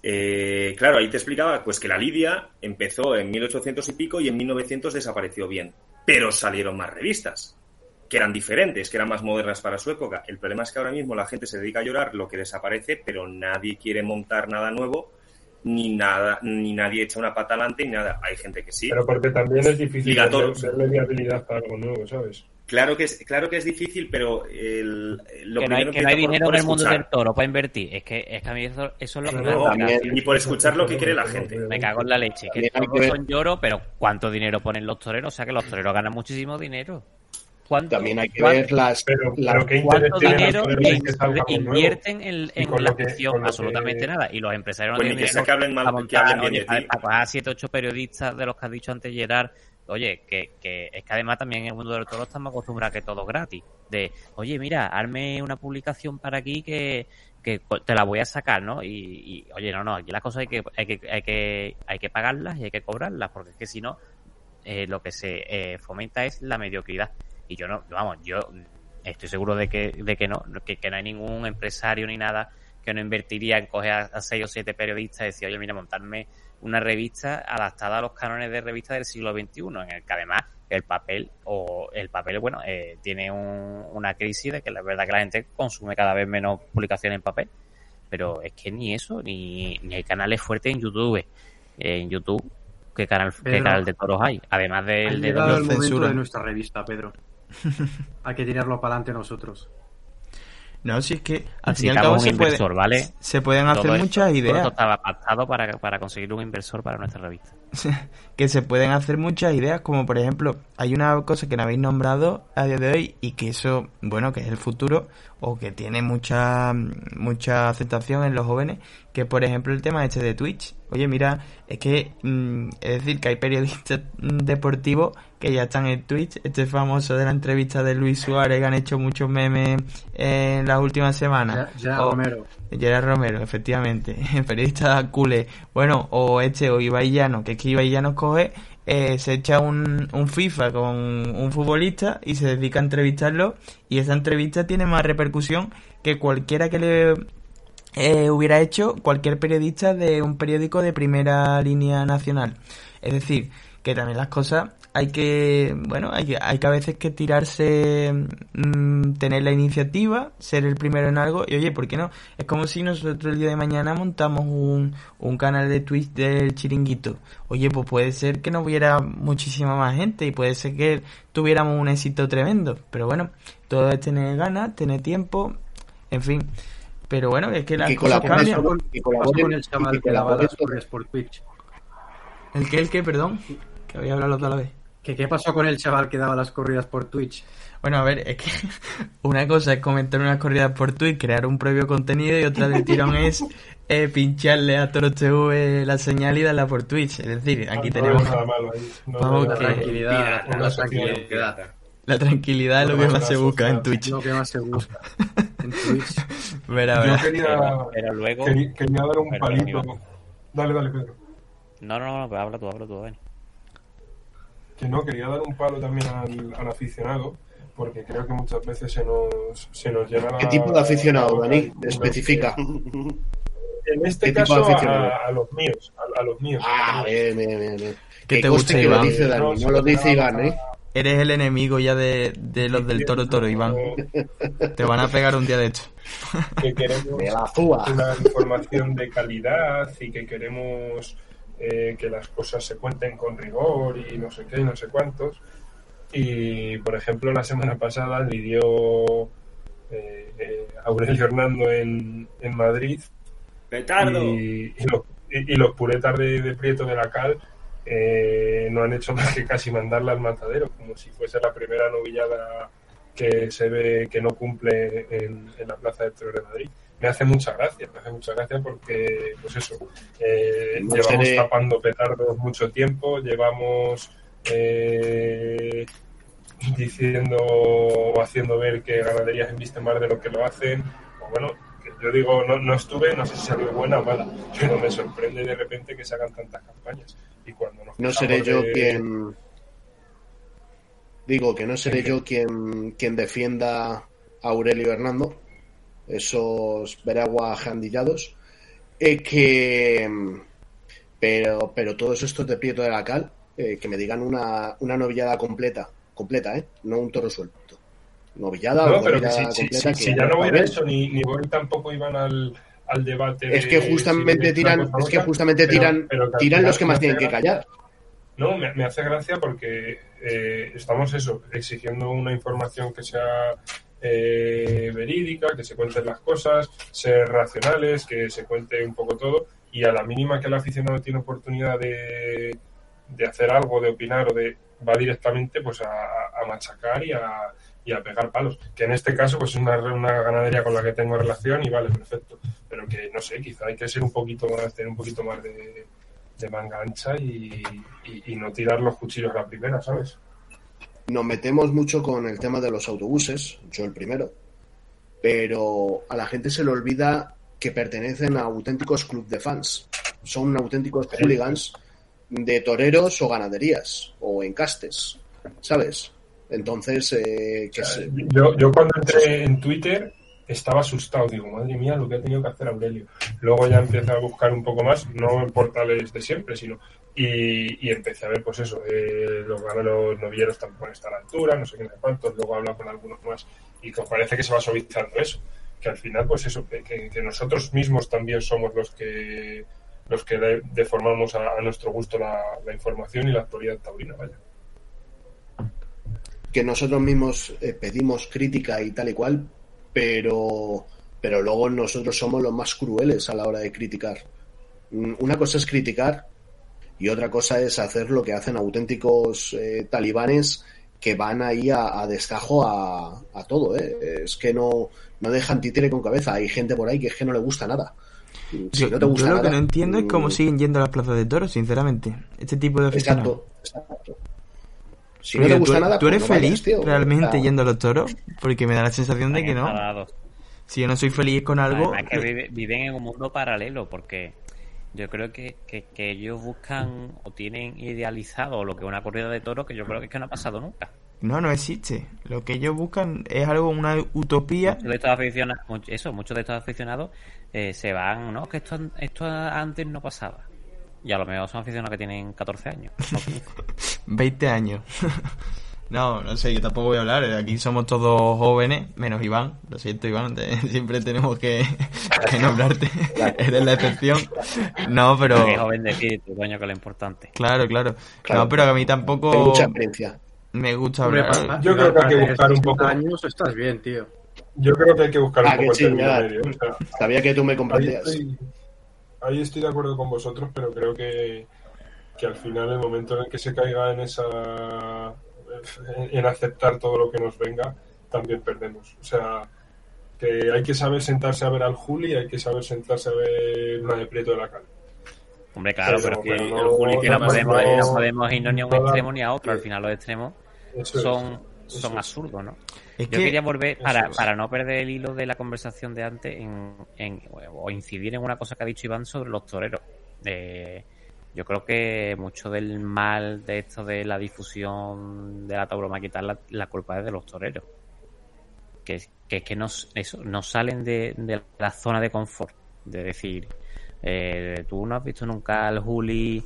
claro, ahí te explicaba pues que la Lidia empezó en 1800 y pico y en 1900 desapareció bien, pero salieron más revistas que eran diferentes, que eran más modernas para su época. El problema es que ahora mismo la gente se dedica a llorar lo que desaparece, pero nadie quiere montar nada nuevo, ni nadie echa una pata adelante, ni nada. Hay gente que sí. Pero porque también es difícil hacerle viabilidad para algo nuevo, ¿sabes? Claro que es difícil, pero no hay dinero en el mundo del toro para invertir. Es que a mí eso es lo que me y por escuchar lo que quiere la gente. Me cago en la leche. Que son lloros, pero ¿cuánto dinero ponen los toreros? O sea, que los toreros ganan muchísimo dinero. También hay que ver las... Pero ¿cuánto dinero invierten en la gestión? Absolutamente nada. Y los empresarios no tienen dinero para pagar 7 u 8 periodistas de los que has dicho antes, Gerard. Oye, que es que además también en el mundo del toro estamos acostumbrados a que todo es gratis. De, oye, mira, hazme una publicación para aquí que te la voy a sacar, ¿no? Y oye, no, aquí las cosas hay que pagarlas y hay que cobrarlas, porque es que si no, lo que se fomenta es la mediocridad. Y yo no, vamos, yo estoy seguro de que no, que no hay ningún empresario ni nada que no invertiría en coger a 6 o 7 periodistas y decir, oye, mira, montarme una revista adaptada a los cánones de revista del siglo XXI, en el que además el papel bueno, tiene una crisis de que la verdad que la gente consume cada vez menos publicaciones en papel, pero es que ni eso, ni hay canales fuertes en YouTube. ¿Qué canal, de toros hay? Además del de el momento de nuestra revista, Pedro. Hay que tirarlo para adelante nosotros. No, si es que al fin y al cabo se pueden hacer todo muchas ideas. Todo estaba pactado para conseguir un inversor para nuestra revista. Que se pueden hacer muchas ideas, como por ejemplo, hay una cosa que no habéis nombrado a día de hoy y que eso, bueno, que es el futuro o que tiene mucha aceptación en los jóvenes, que por ejemplo el tema este de Twitch. Oye, mira, es decir que hay periodistas deportivos que ya están en Twitch. Este famoso de la entrevista de Luis Suárez, que han hecho muchos memes en las últimas semanas. Gerard Romero, efectivamente, periodista culé. Bueno, o Ibai Llanos, que es que Ibai Llanos coge, se echa un FIFA con un futbolista y se dedica a entrevistarlo, y esa entrevista tiene más repercusión que cualquiera que le hubiera hecho cualquier periodista de un periódico de primera línea nacional. Es decir, que también las cosas hay que a veces que tirarse, tener la iniciativa, ser el primero en algo, y oye, ¿por qué no? Es como si nosotros el día de mañana montamos un canal de Twitch del Chiringuito. Oye, pues puede ser que no hubiera muchísima más gente y puede ser que tuviéramos un éxito tremendo, pero bueno, todo es tener ganas, tener tiempo, en fin. Pero bueno, es que las cosas cambian. Que colaboren con el chaval que la va a dar por Twitch. ¿El qué? ¿Perdón? Que había hablado los dos a la vez. ¿Qué pasó con el chaval que daba las corridas por Twitch? Bueno, a ver, es que una cosa es comentar unas corridas por Twitch, crear un propio contenido, y otra del tirón es pincharle a Toros TV la señal y darla por Twitch. Es decir, aquí tenemos... Tranquilidad. La tranquilidad es lo que más se busca en Twitch. Lo que más se busca en Twitch. Yo quería luego, quería dar un palito. Dale, Pedro. No, pues habla tú, Dani. Que no, quería dar un palo también al aficionado, porque creo que muchas veces se nos llena la... ¿Qué tipo de aficionado, Dani? Especifica. En este caso, a los míos. A los míos. Ah, bien. ¿Qué te gusta, Iván? Que lo dice Dani, no lo dice Iván, ¿eh? Eres el enemigo ya de los del Toro, Iván. Te van a pegar un día de esto. Que queremos una información de calidad y que queremos que las cosas se cuenten con rigor y no sé qué y no sé cuántos. Y, por ejemplo, la semana pasada lidió Aurelio Hernando en Madrid. ¡Petardo! Y los puretas de Prieto de la Cal... no han hecho más que casi mandarla al matadero, como si fuese la primera novillada que se ve que no cumple en la plaza del Toreo de Madrid. Me hace mucha gracia porque, pues eso, llevamos tapando petardos mucho tiempo, llevamos diciendo o haciendo ver que ganaderías invisten más de lo que lo hacen, o bueno... Yo digo, no estuve, no sé si salió buena o mala, pero me sorprende de repente que se hagan tantas campañas. Y cuando no seré yo quien... Digo que no seré yo quien defienda a Aurelio Hernando, esos veraguas jandillados, pero todos estos de Prieto de la Cal, que me digan una novillada completa, no un toro suelto. Novillada, no, pero si ya no voy a eso, ni voy tampoco iban al debate. Es que justamente tiran los que más tienen que callar. No, me hace gracia porque estamos exigiendo una información que sea verídica, que se cuenten las cosas, ser racionales, que se cuente un poco todo, y a la mínima que el aficionado tiene oportunidad de hacer algo, de opinar o de va directamente pues a machacar y a pegar palos, que en este caso pues es una ganadería con la que tengo relación y vale, perfecto, pero que no sé, quizá hay que ser un poquito más, tener un poquito más de manga ancha y no tirar los cuchillos a la primera, ¿sabes? Nos metemos mucho con el tema de los autobuses, yo el primero, pero a la gente se le olvida que pertenecen a auténticos club de fans, son auténticos hooligans de toreros o ganaderías o encastes, ¿sabes? Entonces, yo cuando entré en Twitter estaba asustado, digo, madre mía, lo que ha tenido que hacer Aurelio. Luego ya empecé a buscar un poco más, no en portales de siempre, sino y empecé a ver, pues eso, los novilleros tampoco están a la altura, no sé qué, no sé cuántos, luego hablan con algunos más, y que parece que se va suavizando eso, que al final, pues eso, que nosotros mismos también somos los que deformamos a nuestro gusto la información y la actualidad taurina, vaya. Que nosotros mismos pedimos crítica y tal y cual, pero luego nosotros somos los más crueles a la hora de criticar. Una cosa es criticar y otra cosa es hacer lo que hacen auténticos talibanes que van ahí a destajo a todo. Es que no dejan títere con cabeza. Hay gente por ahí que es que no le gusta nada. Si no te gusta nada, lo que no entiendo es cómo siguen yendo a las plazas de toros, sinceramente. Este tipo de aficionados. Exacto. Si no te gusta nada, ¿tú eres feliz realmente yendo a los toros? Porque me da la sensación de que no. Si yo no soy feliz con algo... Es que viven en un mundo paralelo, porque yo creo que ellos buscan o tienen idealizado lo que es una corrida de toros, que yo creo que es que no ha pasado nunca. No existe. Lo que ellos buscan es algo, una utopía. Muchos de estos aficionados se van, ¿no? Que esto antes no pasaba. Y a lo mejor son aficionados que tienen 14 años. ¿No? 20 años. No sé, yo tampoco voy a hablar. Aquí somos todos jóvenes, menos Iván. Lo siento, Iván, siempre tenemos que nombrarte. Eres la excepción. No, pero... Que joven de espíritu, coño, que lo importante. Claro. No, pero a mí tampoco... Hay mucha experiencia. Me gusta hablar. Yo creo que hay que buscar un poco... años estás bien, tío. Yo creo que hay que buscar un poco... Sabía que tú me comprendías. Ahí estoy de acuerdo con vosotros, pero creo que que al final, el momento en el que se caiga en esa, en aceptar todo lo que nos venga, también perdemos. O sea, que hay que saber sentarse a ver al Juli, hay que saber sentarse a ver una de Prieto de la Calle. Hombre, claro, pero no, el Juli que no podemos irnos ni a un extremo ni a otro. Al final los extremos son absurdos, ¿no? Es que, yo quería volver, para no perder el hilo de la conversación de antes, o incidir en una cosa que ha dicho Iván sobre los toreros. Yo creo que mucho del mal de esto de la difusión de la tauromaquia, la culpa es de los toreros. Que no salen de la zona de confort. De decir, tú no has visto nunca al Juli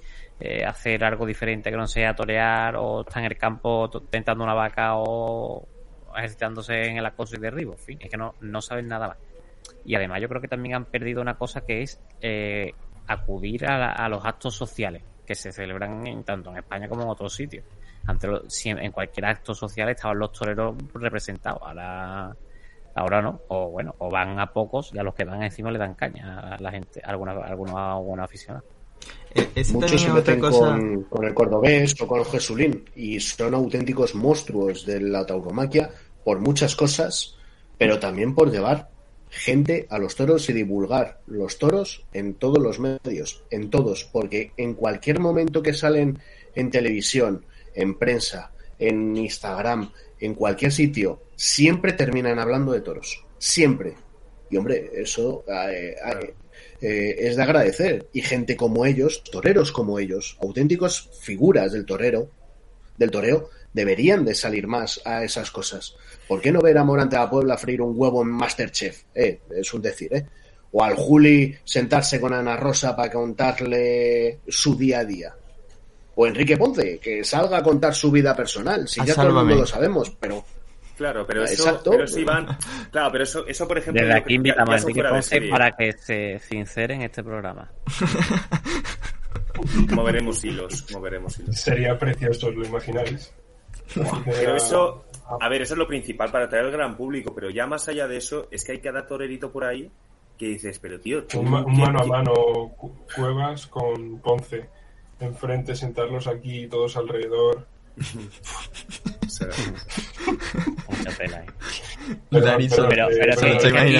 hacer algo diferente que no sea torear, o está en el campo tentando una vaca, o ejercitándose en el acoso y derribo. En fin, es que no saben nada más. Y además yo creo que también han perdido una cosa que es acudir a los actos sociales que se celebran tanto en España como en otros sitios. Antes, en cualquier acto social estaban los toreros representados, ahora no, o bueno, o van a pocos, y a los que van encima le dan caña a la gente, alguna aficionada. Muchos se meten con el Cordobés o con el Jesulín, y son auténticos monstruos de la tauromaquia por muchas cosas, pero también por llevar gente a los toros y divulgar los toros en todos los medios, en todos, porque en cualquier momento que salen en televisión, en prensa, en Instagram, en cualquier sitio, siempre terminan hablando de toros, siempre. Y hombre, eso es de agradecer, y gente como ellos, toreros como ellos, auténticos figuras del toreo, deberían de salir más a esas cosas. ¿Por qué no ver a Morante de la Puebla freír un huevo en MasterChef? Es un decir, O al Juli sentarse con Ana Rosa para contarle su día a día. O Enrique Ponce, que salga a contar su vida personal. Si ya todo el mundo lo sabemos, pero... Claro, pero eso... Exacto. Pero sí, Iván... Claro, pero eso por ejemplo... Desde aquí invitamos a Enrique Ponce para que se sincere en este programa. Moveremos hilos. Sería precioso, ¿lo imagináis? Pero eso... A ver, eso es lo principal para atraer al gran público, pero ya más allá de eso, es que hay cada torerito por ahí que dices, pero tío... Un mano a mano, Cuevas con Ponce, enfrente, sentarlos aquí, todos alrededor... Mucha pena, Pero aquí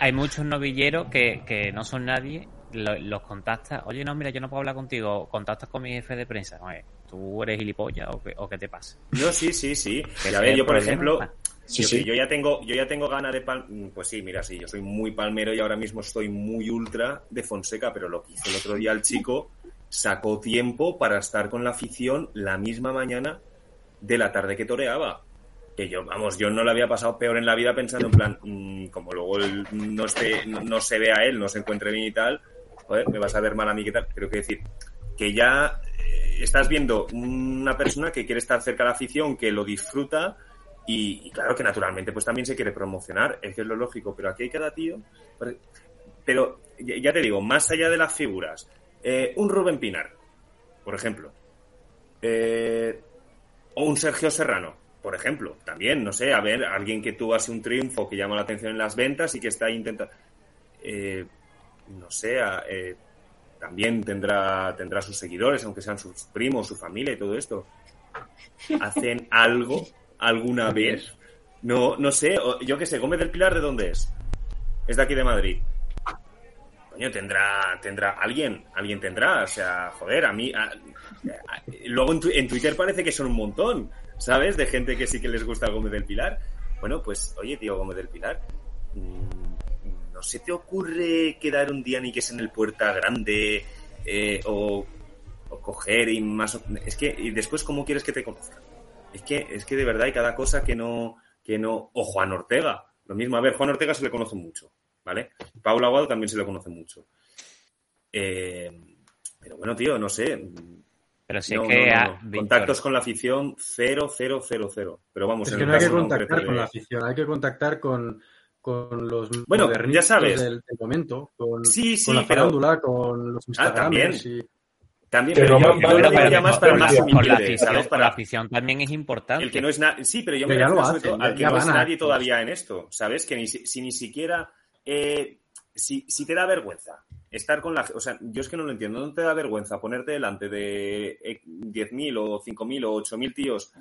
hay muchos novilleros que no son nadie, los contactas, oye, no, mira, yo no puedo hablar contigo, contactas con mi jefe de prensa, oye, ¿tú eres gilipollas o qué te pasa? No, sí. A ver, yo por ejemplo, yo ya tengo ganas de pues sí, mira, sí, yo soy muy palmero y ahora mismo estoy muy ultra de Fonseca, pero lo que hizo el otro día el chico, sacó tiempo para estar con la afición la misma mañana de la tarde que toreaba. Que yo no lo había pasado peor en la vida pensando en plan, como luego él no se vea a él, no se encuentre bien y tal, joder, me vas a ver mal a mí que tal. Creo que decir que ya estás viendo una persona que quiere estar cerca de la afición, que lo disfruta y claro que naturalmente pues también se quiere promocionar, es que es lo lógico, pero aquí hay cada tío. Pero ya te digo, más allá de las figuras, un Rubén Pinar, por ejemplo, o un Sergio Serrano, por ejemplo, también, no sé, a ver, alguien que tuvo así un triunfo que llama la atención en las ventas y que está intentando, también tendrá sus seguidores, aunque sean sus primos, su familia y todo esto. ¿Hacen algo alguna vez? No sé, yo qué sé. Gómez del Pilar, ¿de dónde es? Es de aquí de Madrid. Coño, tendrá alguien tendrá, o sea, joder, a mí luego en Twitter parece que son un montón, ¿sabes? De gente que sí que les gusta Gómez del Pilar. Bueno, pues, oye, tío, Gómez del Pilar, ¿no se te ocurre quedar un día ni que es en el Puerta Grande o coger y más? Es que, ¿y después cómo quieres que te conozcan? Es que de verdad hay cada cosa que no... O Juan Ortega, lo mismo. A ver, Juan Ortega se le conoce mucho, ¿vale? Paula Aguado también se le conoce mucho. Pero bueno, tío, no sé. Pero sí, no. Contactos con la afición, cero. Pero vamos, es que no hay que contactar con la afición, hay que contactar con los modernistas, ya sabes, del momento, con la farándula, con los Instagrams. También, pero yo más para más humilde, ¿sabes? Para la afición también es importante. El que no es nadie, sí, pero yo me refiero sobre todo al que no es nadie todavía en esto, ¿sabes? Que ni siquiera, si te da vergüenza estar con la... O sea, yo es que no lo entiendo. ¿No te da vergüenza ponerte delante de 10.000 o 5.000 o 8.000 tíos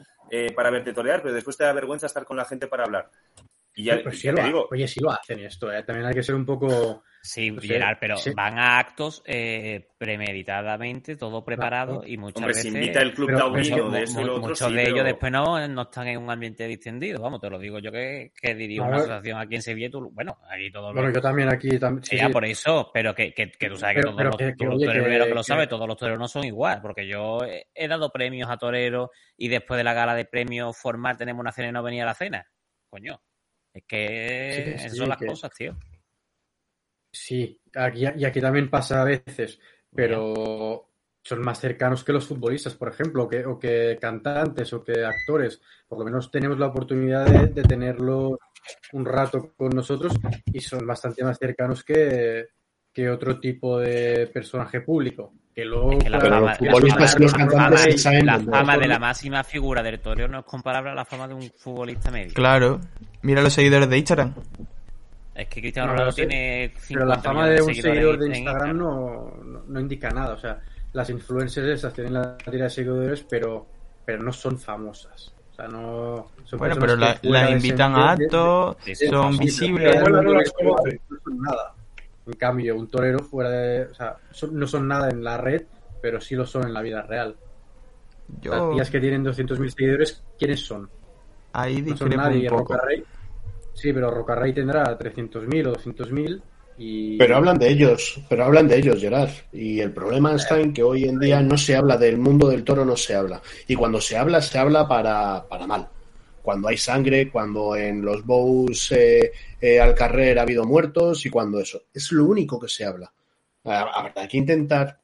para verte torear, pero después te da vergüenza estar con la gente para hablar? Y ya, pues ya sí te digo... Oye, sí lo hacen esto, ¿eh? También hay que ser un poco... Sí, no sé, Gerard, pero sí, van a actos premeditadamente, todo preparado, claro, y muchas veces... Hombre, se invita el club taurino de eso y lo otro. Muchos sí, de ellos después no están en un ambiente distendido, vamos, te lo digo yo que dirijo una asociación aquí en Sevilla, tú, bueno, aquí todo... Bueno, yo también aquí... Sí, ya, por eso, pero que tú sabes que todos los toreros que lo saben, todos los toreros no son igual, porque yo he dado premios a toreros y después de la gala de premios formal tenemos una cena y no venía a la cena, coño. Es que sí, son las cosas, tío. Sí, aquí también pasa a veces, pero son más cercanos que los futbolistas, por ejemplo, o que cantantes o que actores. Por lo menos tenemos la oportunidad de tenerlo un rato con nosotros y son bastante más cercanos que otro tipo de personaje público. Que luego, es que los futbolistas y los cantantes se saben. La fama de la máxima figura del toreo no es comparable a la fama de un futbolista medio. Claro, mira los seguidores de Instagram. Es que Cristiano Ronaldo tiene 50 pero la fama de un seguidor de Instagram no indica nada. O sea, las influencers esas tienen la tira de seguidores, pero no son famosas. O sea, no. Son bueno, pero las invitan a actos, son visibles. No son nada. En cambio, un torero fuera de... O sea, no son nada en la red, pero sí lo son en la vida real. Las tías que tienen 200.000 seguidores, ¿quiénes son? Ahí no son nadie. Roca Rey, sí, pero Roca Rey tendrá 300.000 o 200.000 y... Pero hablan de ellos, Gerard. Y el problema está en que hoy en día no se habla del mundo del toro, no se habla. Y cuando se habla para mal. Cuando hay sangre, cuando en los bous al carrer ha habido muertos y cuando eso. Es lo único que se habla. Hay que intentar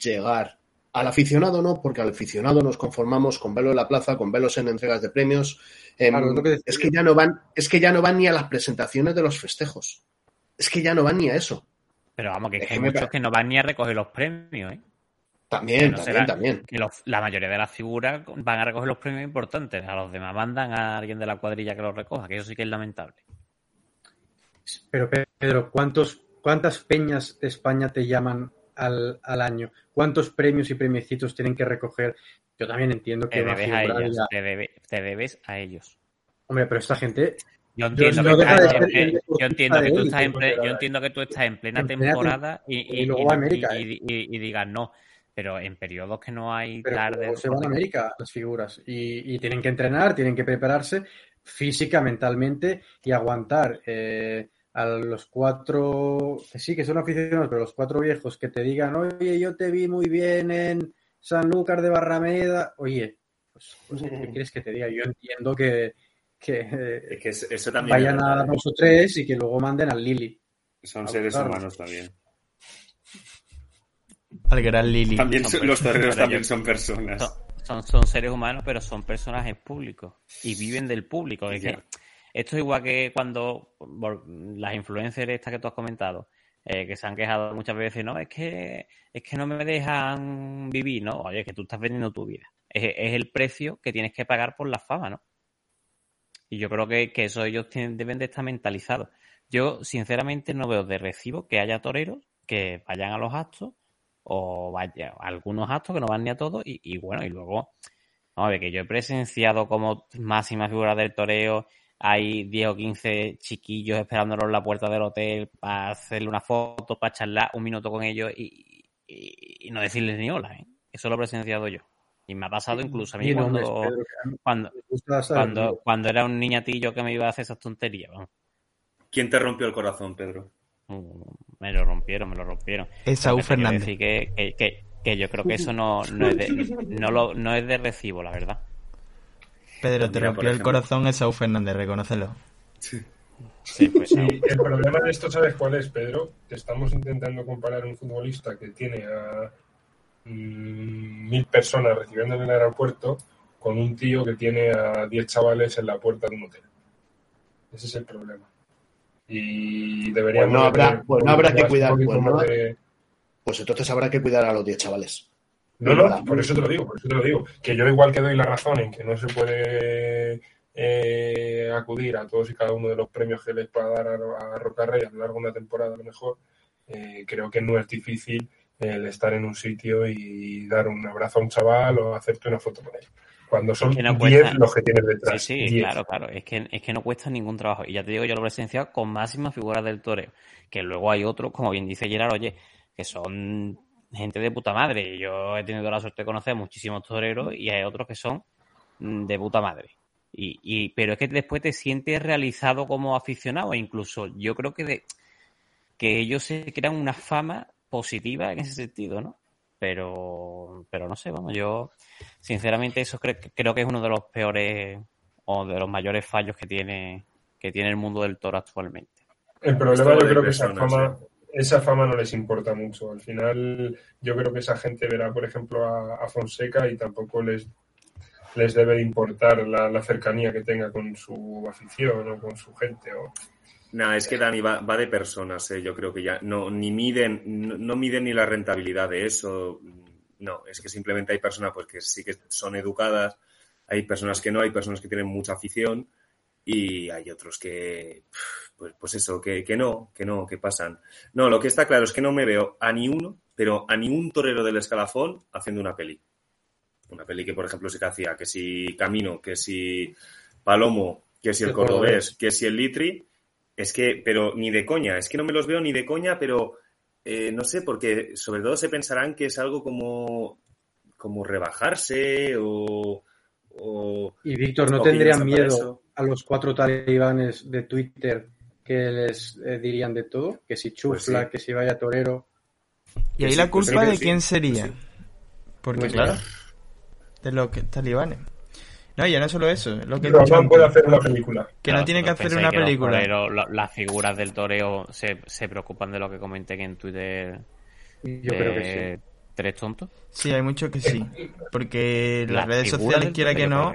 llegar al aficionado, no, porque al aficionado nos conformamos con velo en la plaza, con velos en entregas de premios. Claro, es que ya no van ni a las presentaciones de los festejos. Es que ya no van ni a eso. Pero vamos, que es hay muchos que no van ni a recoger los premios, ¿eh? También. Que la mayoría de las figuras van a recoger los premios importantes. A los demás mandan a alguien de la cuadrilla que los recoja, que eso sí que es lamentable. Pero Pedro, ¿cuántas peñas de España te llaman al año? ¿Cuántos premios y premiecitos tienen que recoger? Yo también entiendo que... Te debes a ellos. Hombre, pero esta gente... Yo entiendo que tú estás en plena temporada y digas no. Pero en periodos que no hay tarde... Se van a América las figuras y tienen que entrenar, tienen que prepararse física, mentalmente y aguantar a los cuatro, que sí, que son aficionados, pero los cuatro viejos que te digan, oye, yo te vi muy bien en Sanlúcar de Barrameda. Oye, pues ¿qué quieres que te diga? Yo entiendo que eso también vayan a dos o tres y que luego manden al Lili. Son seres humanos también. Al gran Lili. También los toreros también son personas. Son seres humanos, pero son personajes públicos y viven del público. Es que esto es igual que cuando las influencers estas que tú has comentado, que se han quejado muchas veces, no, es que no me dejan vivir, ¿no? Oye, es que tú estás vendiendo tu vida. Es el precio que tienes que pagar por la fama, ¿no? Y yo creo que eso ellos deben de estar mentalizados. Yo, sinceramente, no veo de recibo que haya toreros que vayan a los actos o vaya a algunos actos que no van ni a todos y bueno, y luego vamos a ver que yo he presenciado como máxima figura del toreo hay 10 o 15 chiquillos esperándolos en la puerta del hotel para hacerle una foto, para charlar un minuto con ellos y no decirles ni hola, ¿eh? Eso lo he presenciado yo. Y me ha pasado incluso a mí cuando era un niñatillo que me iba a hacer esas tonterías. Vamos. ¿Quién te rompió el corazón, Pedro? Me lo rompieron. Esaú Fernández. Decir que yo creo que eso no es de recibo, la verdad. Pedro, te rompió el corazón Esaú Fernández, reconócelo. Sí, pues, sí. El problema de esto, ¿sabes cuál es, Pedro? Que estamos intentando comparar un futbolista que tiene a 1.000 personas recibiendo en el aeropuerto con un tío que tiene a 10 chavales en la puerta de un hotel. Ese es el problema. Y deberíamos... Pues entonces habrá que cuidar a los 10 chavales. Por eso te lo digo. Que yo igual que doy la razón en que no se puede acudir a todos y cada uno de los premios que les pueda dar a Roca Rey a lo largo de una temporada a lo mejor, creo que no es difícil el estar en un sitio y dar un abrazo a un chaval o hacerte una foto con él. Cuando son 10 los que tienes detrás. Sí, sí, claro. Es que no cuesta ningún trabajo. Y ya te digo, yo lo he presenciado con máximas figuras del toreo. Que luego hay otros, como bien dice Gerard, oye, que son gente de puta madre. Yo he tenido la suerte de conocer a muchísimos toreros y hay otros que son de puta madre. Pero es que después te sientes realizado como aficionado. E incluso yo creo que ellos se crean una fama positiva en ese sentido, ¿no? Pero no sé, vamos, yo sinceramente eso creo que es uno de los peores o de los mayores fallos que tiene el mundo del toro actualmente. El problema, yo creo que esa fama no les importa mucho. Al final, yo creo que esa gente verá, por ejemplo, a Fonseca y tampoco les debe importar la cercanía que tenga con su afición o con su gente o... No, es que Dani va de personas, yo creo que ya no miden ni la rentabilidad de eso. No, es que simplemente hay personas pues que sí que son educadas, hay personas que no, hay personas que tienen mucha afición y hay otros que pues eso, que no, que pasan. No, lo que está claro es que no me veo a ni uno, pero a ningún torero del escalafón haciendo una peli. Una peli que, por ejemplo, sí que hacía, que si Camino, que si Palomo, que si El Cordobés, que si El Litri. Es que, pero ni de coña, es que no me los veo ni de coña, pero no sé, porque sobre todo se pensarán que es algo como rebajarse o... Y Víctor, ¿no tendrían miedo eso? A los 4 talibanes de Twitter que les dirían de todo? Que si chufla, pues sí. Que si vaya torero... ¿Y ahí la culpa de quién sería? Pues sí. Porque pues claro, de los talibanes... No, ya no solo eso. Lo que Román puede hacer una película. Que claro, no tiene que hacer una película. Las figuras del toreo se preocupan de lo que comenten en Twitter. Yo creo que sí. ¿Tres tontos? Sí, hay muchos que sí. Porque las redes sociales, quiera que no,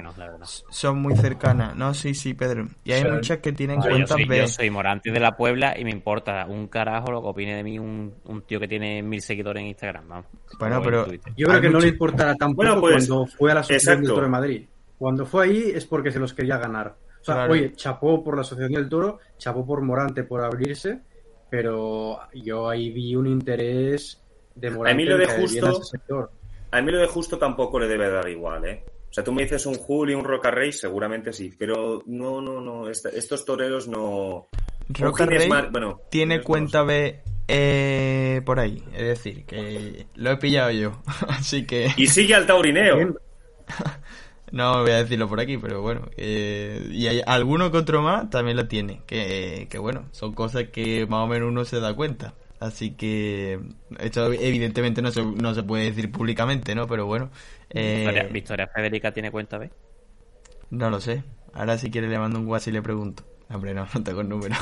son muy cercanas. No, sí, Pedro. Y hay muchas que tienen cuentas B. Yo soy Morante de la Puebla y me importa un carajo lo que opine de mí un tío que tiene 1000 seguidores en Instagram. ¿No? Bueno, pero... Yo creo que no le importará tampoco cuando fue a la Asociación del Toro de Madrid. Cuando fue ahí es porque se los quería ganar. O sea, claro. Oye, chapó por la Asociación del Toro, chapó por Morante por abrirse, pero yo ahí vi un interés de Morante. A Emilio de Justo tampoco le debe dar igual, ¿eh? O sea, tú me dices un Julio, un Roca Rey, seguramente sí, pero no, estos toreros no... Roca Rey tiene cuenta B... por ahí, es decir, que lo he pillado yo, así que... Y sigue al taurineo. No voy a decirlo por aquí, pero bueno. Y hay alguno que otro más también lo tiene. Que bueno, son cosas que más o menos uno se da cuenta. Así que esto evidentemente no se puede decir públicamente, ¿no? Pero bueno. ¿Victoria Federica tiene cuenta B? No lo sé. Ahora si quiere le mando un WhatsApp y le pregunto. Hombre, no tengo el número.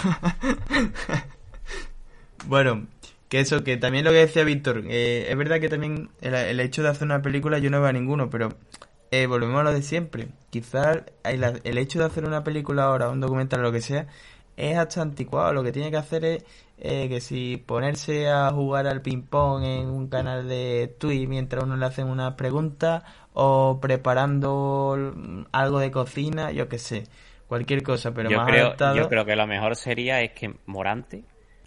Bueno, que eso, que también lo que decía Víctor. Es verdad que también el hecho de hacer una película yo no veo a ninguno, pero... volvemos a lo de siempre. Quizás el hecho de hacer una película ahora, un documental, lo que sea, es hasta anticuado. Lo que tiene que hacer es que si ponerse a jugar al ping-pong en un canal de Twitch mientras uno le hacen unas preguntas o preparando algo de cocina, yo qué sé, cualquier cosa. Pero yo creo que lo mejor sería es que Morante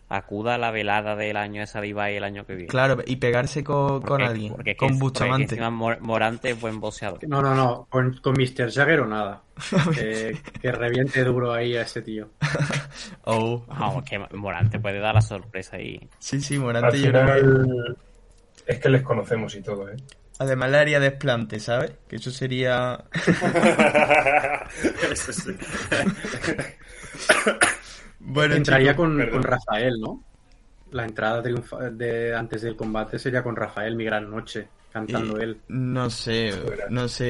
acuda a la velada del año esa de Ibai el año que viene. Claro, y pegarse con alguien, con Bustamante. Morante es buen boxeador. No, con Mr. Jagger o nada. Que reviente duro ahí a ese tío. Oh. No, es que Morante puede dar la sorpresa ahí. Sí, Morante llora. Es que les conocemos y todo, ¿eh? Además la haría desplante, ¿sabes? Que eso sería... Eso sí. Bueno, entraría con Rafael, ¿no? La entrada antes del combate sería con Rafael, Mi Gran Noche, cantando él. No sé,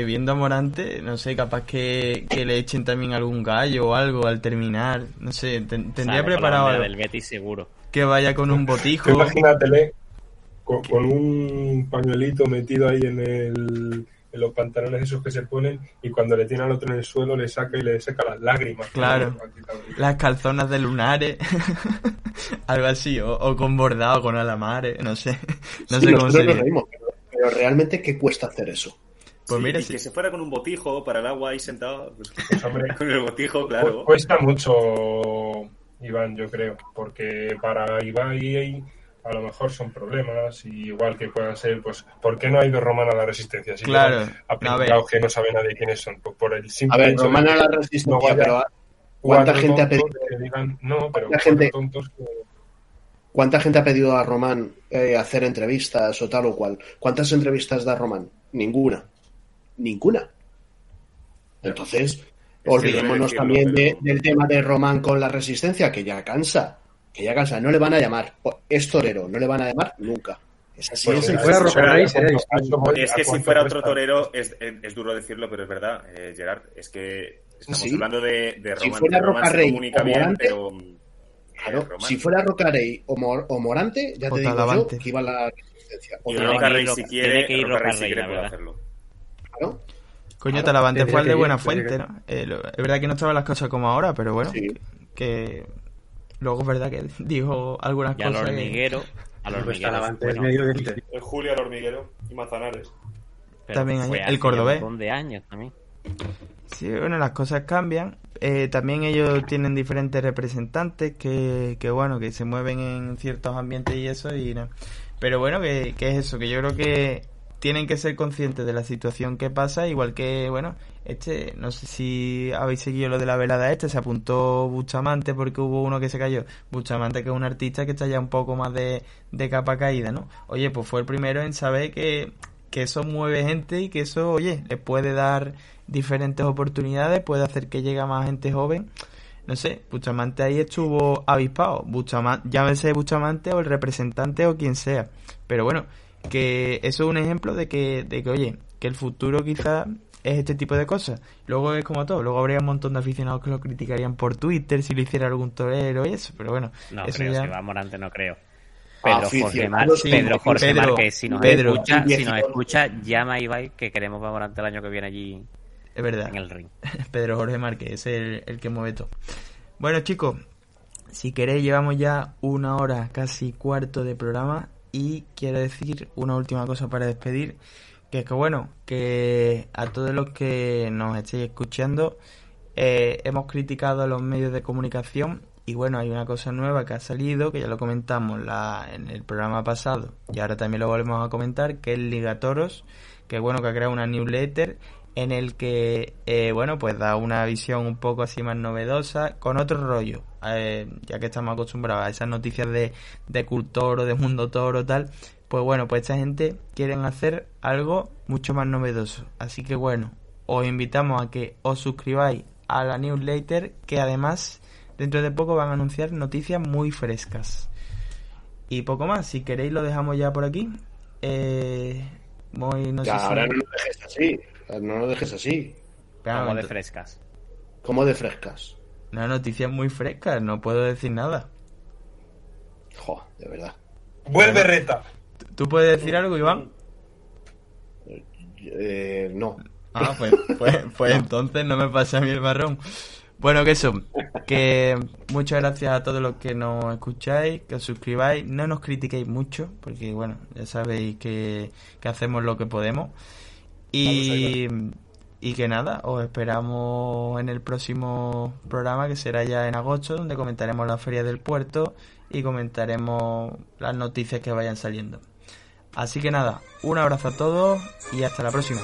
viendo a Morante, no sé, capaz que le echen también algún gallo o algo al terminar, no sé, tendría preparado algo. Del Betis seguro. Que vaya con un botijo. Imagínatele con un pañuelito metido ahí en los pantalones esos que se ponen y cuando le tiene al otro en el suelo le saca y le seca las lágrimas. Claro, las calzonas de lunares, algo así, o con bordado, con alamares, no sé cómo sería. Reímos, pero realmente ¿qué cuesta hacer eso? Pues sí, mira, que se fuera con un botijo para el agua ahí sentado, pues, hombre, con el botijo, claro. Cuesta mucho, Iván, yo creo, porque para Ibai a lo mejor son problemas, y igual que puedan ser, pues, ¿por qué no ha ido Román a la Resistencia? Si claro, aplicado que no sabe nadie quiénes son. Por el simple a ver, Román a la Resistencia, no vaya, pero ¿cuánta gente ha pedido? Que digan, no, pero gente, tontos que... ¿Cuánta gente ha pedido a Román hacer entrevistas o tal o cual? ¿Cuántas entrevistas da Román? Ninguna. Ninguna. Entonces, olvidémonos también del tema de Román con la Resistencia, que ya cansa. No le van a llamar. Es torero, no le van a llamar nunca. Es así. Pues si fuera Roca Rey, es que si fuera otro torero, es duro decirlo, pero es verdad, Gerard. Es que estamos hablando de Román. Si fuera Roca Rey o Morante, claro, si fuera Roca Rey o Morante, ya te digo yo que iba a la Resistencia. O Roca Rey, si quiere, puede hacerlo. Claro. Coño, Talavante fue el de Buenafuente, ¿no? Es verdad que no estaban las cosas como ahora, pero bueno, que luego es verdad que dijo algunas cosas. Al hormiguero. Al hormiguero. El Julio al hormiguero y Manzanares. También el Cordobés. De años también. Sí, bueno, las cosas cambian. También ellos tienen diferentes representantes que bueno, que se mueven en ciertos ambientes y eso y no. Pero bueno, que es eso, que yo creo que tienen que ser conscientes de la situación que pasa, igual que, bueno, no sé si habéis seguido lo de la velada se apuntó Bustamante porque hubo uno que se cayó. Bustamante, que es un artista que está ya un poco más de capa caída, ¿no? Oye, pues fue el primero en saber que eso mueve gente y que eso, oye, les puede dar diferentes oportunidades, puede hacer que llegue más gente joven. No sé, Bustamante ahí estuvo avispado. Bustamante, llámese Bustamante o el representante o quien sea. Pero bueno, que eso es un ejemplo de que oye, que el futuro quizá es este tipo de cosas. Luego es como todo, luego habría un montón de aficionados que lo criticarían por Twitter si lo hiciera algún torero y eso, pero bueno, no eso creo, ya... si va Morante no creo. Pedro Jorge Márquez, si nos escucha, llama a Ibai que queremos para Morante el año que viene allí. Es verdad. En el ring. Pedro Jorge Márquez es el que mueve todo. Bueno, chicos, si queréis llevamos ya 1 hora, casi cuarto de programa. Y quiero decir una última cosa para despedir, que bueno, que a todos los que nos estéis escuchando, hemos criticado a los medios de comunicación y bueno, hay una cosa nueva que ha salido, que ya lo comentamos en el programa pasado y ahora también lo volvemos a comentar, que es Liga Toros, que bueno, que ha creado una newsletter en el que, bueno, pues da una visión un poco así más novedosa, con otro rollo. Ya que estamos acostumbrados a esas noticias de Cultoro, de Mundo Toro, tal, pues bueno, pues esta gente quieren hacer algo mucho más novedoso. Así que bueno, os invitamos a que os suscribáis a la newsletter, que además dentro de poco van a anunciar noticias muy frescas. Y poco más, si queréis lo dejamos ya por aquí. Ahora no lo dejes así, Como de frescas. Una noticia muy fresca, no puedo decir nada. De verdad. ¡Vuelve Reta! ¿Tú puedes decir algo, Iván? No. Ah, pues entonces no me pasa a mí el marrón. Bueno, que eso, que muchas gracias a todos los que nos escucháis, que os suscribáis, no nos critiquéis mucho, porque bueno, ya sabéis que hacemos lo que podemos. Y que nada, os esperamos en el próximo programa, que será ya en agosto, donde comentaremos la Feria del Puerto y comentaremos las noticias que vayan saliendo. Así que nada, un abrazo a todos y hasta la próxima.